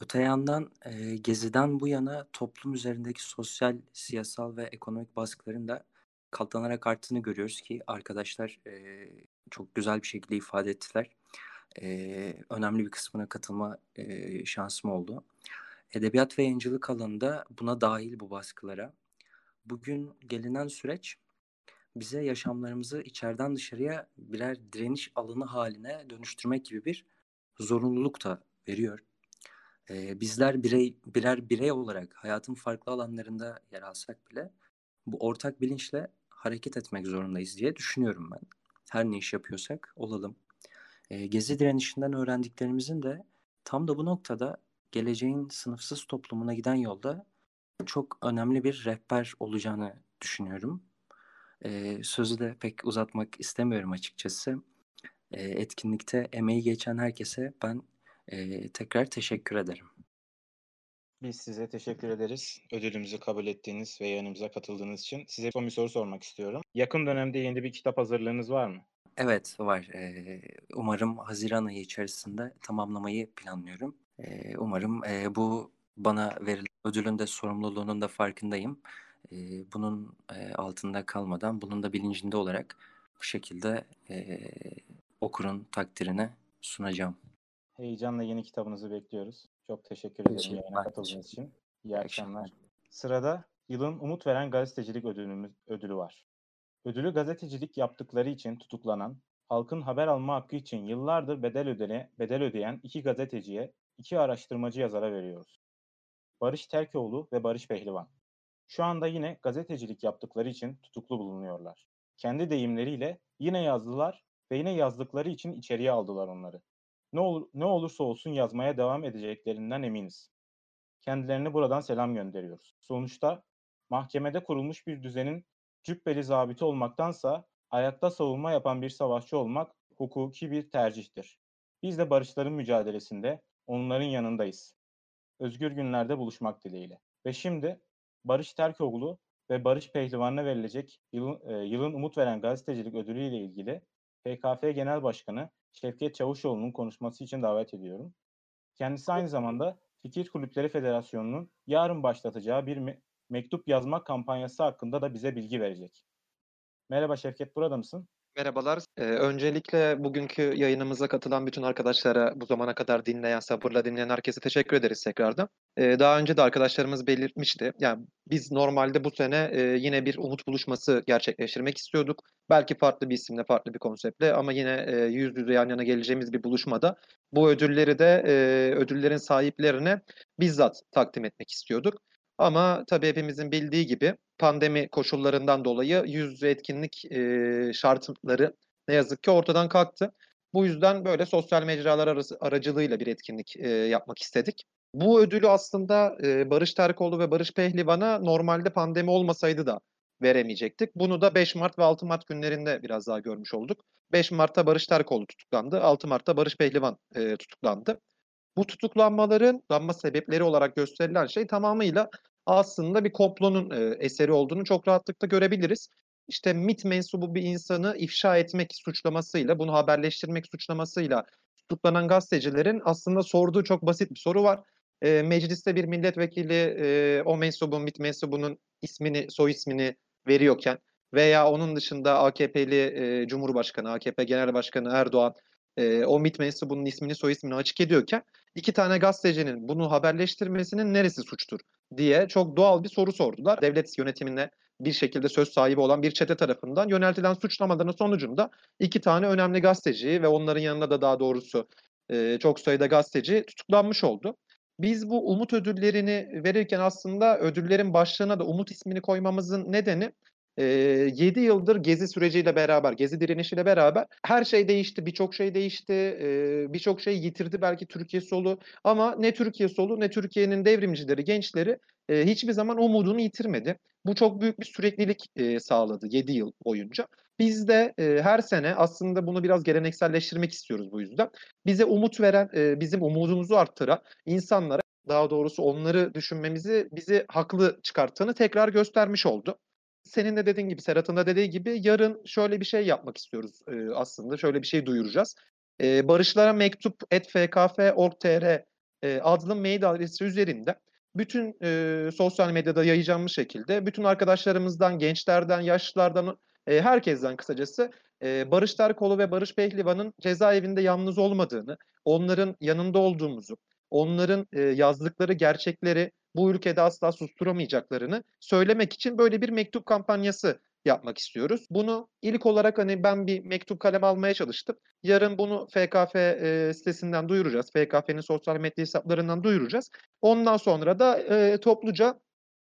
Öte yandan e, Gezi'den bu yana toplum üzerindeki sosyal, siyasal ve ekonomik baskıların da katlanarak arttığını görüyoruz ki arkadaşlar e, çok güzel bir şekilde ifade ettiler. E, önemli bir kısmına katılma e, şansım oldu. Edebiyat ve yayıncılık alanında buna dahil bu baskılara. Bugün gelinen süreç bize yaşamlarımızı içeriden dışarıya birer direniş alanı haline dönüştürmek gibi bir zorunluluk da veriyor. Ee, bizler birey, birer birey olarak hayatın farklı alanlarında yer alsak bile bu ortak bilinçle hareket etmek zorundayız diye düşünüyorum ben. Her ne iş yapıyorsak olalım. Ee, Gezi direnişinden öğrendiklerimizin de tam da bu noktada geleceğin sınıfsız toplumuna giden yolda çok önemli bir rehber olacağını düşünüyorum. Ee, sözü de pek uzatmak istemiyorum açıkçası. Ee, etkinlikte emeği geçen herkese ben Ee, tekrar teşekkür ederim. Biz size teşekkür ederiz. Ödülümüzü kabul ettiğiniz ve yayınımıza katıldığınız için. Size son bir soru sormak istiyorum. Yakın dönemde yeni bir kitap hazırlığınız var mı? Evet, var. Ee, umarım Haziran ayı içerisinde tamamlamayı planlıyorum. Ee, umarım e, bu bana verilen ödülün de sorumluluğunun da farkındayım. Ee, bunun e, altında kalmadan, bunun da bilincinde olarak bu şekilde e, okurun takdirine sunacağım. Heyecanla yeni kitabınızı bekliyoruz. Çok teşekkür ederim teşekkür yayına katıldığınız için. İyi akşamlar. Sırada yılın umut veren gazetecilik ödülümüz, ödülü var. Ödülü gazetecilik yaptıkları için tutuklanan, halkın haber alma hakkı için yıllardır bedel, ödene, bedel ödeyen iki gazeteciye, iki araştırmacı yazara veriyoruz. Barış Terkoğlu ve Barış Pehlivan. Şu anda yine gazetecilik yaptıkları için tutuklu bulunuyorlar. Kendi deyimleriyle yine yazdılar ve yine yazdıkları için içeriye aldılar onları. Ne, olur, ne olursa olsun yazmaya devam edeceklerinden eminiz. Kendilerine buradan selam gönderiyoruz. Sonuçta mahkemede kurulmuş bir düzenin cübbeli zabiti olmaktansa ayakta savunma yapan bir savaşçı olmak hukuki bir tercihtir. Biz de barışların mücadelesinde onların yanındayız. Özgür günlerde buluşmak dileğiyle. Ve şimdi Barış Terkoğlu ve Barış Pehlivan'a verilecek yılın, e, yılın umut veren gazetecilik ödülüyle ilgili P K F Genel Başkanı Şevket Çavuşoğlu'nun konuşması için davet ediyorum. Kendisi aynı zamanda Fikir Kulüpleri Federasyonu'nun yarın başlatacağı bir me- mektup yazma kampanyası hakkında da bize bilgi verecek. Merhaba Şevket, burada mısın? Merhabalar. Ee, öncelikle bugünkü yayınımıza katılan bütün arkadaşlara, bu zamana kadar dinleyen, sabırla dinleyen herkese teşekkür ederiz tekrardan. Ee, daha önce de arkadaşlarımız belirtmişti. Yani biz normalde bu sene e, yine bir umut buluşması gerçekleştirmek istiyorduk. Belki farklı bir isimle, farklı bir konseptle ama yine e, yüz yüze yan yana geleceğimiz bir buluşmada bu ödülleri de e, ödüllerin sahiplerine bizzat takdim etmek istiyorduk. Ama tabii hepimizin bildiği gibi pandemi koşullarından dolayı yüz yüze etkinlik e, şartları ne yazık ki ortadan kalktı. Bu yüzden böyle sosyal mecralar aracılığıyla bir etkinlik e, yapmak istedik. Bu ödülü aslında e, Barış Terkoğlu ve Barış Pehlivan'a normalde pandemi olmasaydı da veremeyecektik. Bunu da beş Mart ve altı Mart günlerinde biraz daha görmüş olduk. beş Mart'ta Barış Terkoğlu tutuklandı, altı Mart'ta Barış Pehlivan e, tutuklandı. Bu tutuklanmaların sebepleri olarak gösterilen şey tamamıyla aslında bir komplonun e, eseri olduğunu çok rahatlıkla görebiliriz. İşte MİT mensubu bir insanı ifşa etmek suçlamasıyla, bunu haberleştirmek suçlamasıyla tutuklanan gazetecilerin aslında sorduğu çok basit bir soru var. E, mecliste bir milletvekili e, o mensubun, MİT mensubunun ismini, soy ismini veriyorken veya onun dışında A K P'li e, Cumhurbaşkanı, A K P Genel Başkanı Erdoğan, E, o MİT mensubunun ismini, soy ismini açık ediyorken iki tane gazetecinin bunu haberleştirmesinin neresi suçtur diye çok doğal bir soru sordular. Devlet yönetimine bir şekilde söz sahibi olan bir çete tarafından yöneltilen suçlamaların sonucunda iki tane önemli gazeteci ve onların yanında da daha doğrusu e, çok sayıda gazeteci tutuklanmış oldu. Biz bu umut ödüllerini verirken aslında ödüllerin başlığına da umut ismini koymamızın nedeni e, yedi yıldır Gezi süreciyle beraber, Gezi direnişiyle beraber her şey değişti, birçok şey değişti, e, birçok şey yitirdi belki Türkiye solu ama ne Türkiye solu ne Türkiye'nin devrimcileri, gençleri e, hiçbir zaman umudunu yitirmedi. Bu çok büyük bir süreklilik e, sağladı yedi yıl boyunca. Biz de e, her sene aslında bunu biraz gelenekselleştirmek istiyoruz bu yüzden. Bize umut veren, e, bizim umudumuzu arttıran insanlara, daha doğrusu onları düşünmemizi, bizi haklı çıkarttığını tekrar göstermiş oldu. Senin de dediğin gibi, Serhat'ın da dediği gibi yarın şöyle bir şey yapmak istiyoruz e, aslında. Şöyle bir şey duyuracağız. E, barışlara mektup et f k f nokta org nokta t r e, adlı mail adresi üzerinde bütün e, sosyal medyada yayacağımız şekilde bütün arkadaşlarımızdan, gençlerden, yaşlılardan, e, herkesten kısacası e, Barış Terkoğlu ve Barış Pehlivan'ın cezaevinde yalnız olmadığını, onların yanında olduğumuzu, onların e, yazdıkları gerçekleri bu ülkede asla susturamayacaklarını söylemek için böyle bir mektup kampanyası yapmak istiyoruz. Bunu ilk olarak hani ben bir mektup kalem almaya çalıştım. Yarın bunu F K F e, sitesinden duyuracağız. F K F'nin sosyal medya hesaplarından duyuracağız. Ondan sonra da e, topluca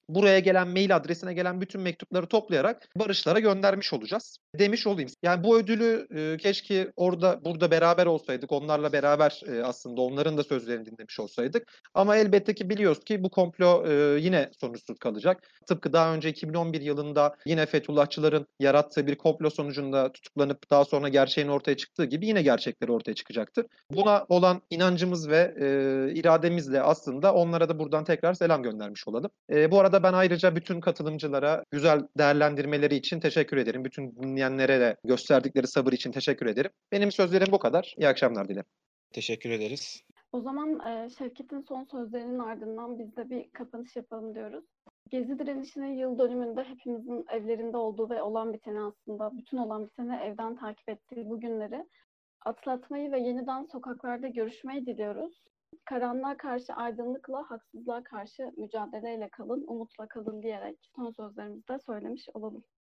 buraya gelen mail adresine gelen bütün mektupları toplayarak barışlara göndermiş olacağız. Demiş olayım. Yani bu ödülü e, keşke orada burada beraber olsaydık. Onlarla beraber e, aslında onların da sözlerini dinlemiş olsaydık. Ama elbette ki biliyoruz ki bu komplo e, yine sonuçsuz kalacak. Tıpkı daha önce iki bin on bir yılında yine Fethullahçıların yarattığı bir komplo sonucunda tutuklanıp daha sonra gerçeğin ortaya çıktığı gibi yine gerçekleri ortaya çıkacaktır. Buna olan inancımız ve e, irademizle aslında onlara da buradan tekrar selam göndermiş olalım. E, bu arada ben ayrıca bütün katılımcılara güzel değerlendirmeleri için teşekkür ederim. Bütün dinleyenlere de gösterdikleri sabır için teşekkür ederim. Benim sözlerim bu kadar. İyi akşamlar dilerim. Teşekkür ederiz. O zaman Şevket'in son sözlerinin ardından biz de bir kapanış yapalım diyoruz. Gezi direnişinin yıl dönümünde hepimizin evlerinde olduğu ve olan biteni aslında bütün olan biteni evden takip ettiği bu günleri atlatmayı ve yeniden sokaklarda görüşmeyi diliyoruz. Karanlığa karşı aydınlıkla, haksızlığa karşı mücadeleyle kalın, umutla kalın diyerek son sözlerimizi de söylemiş olalım.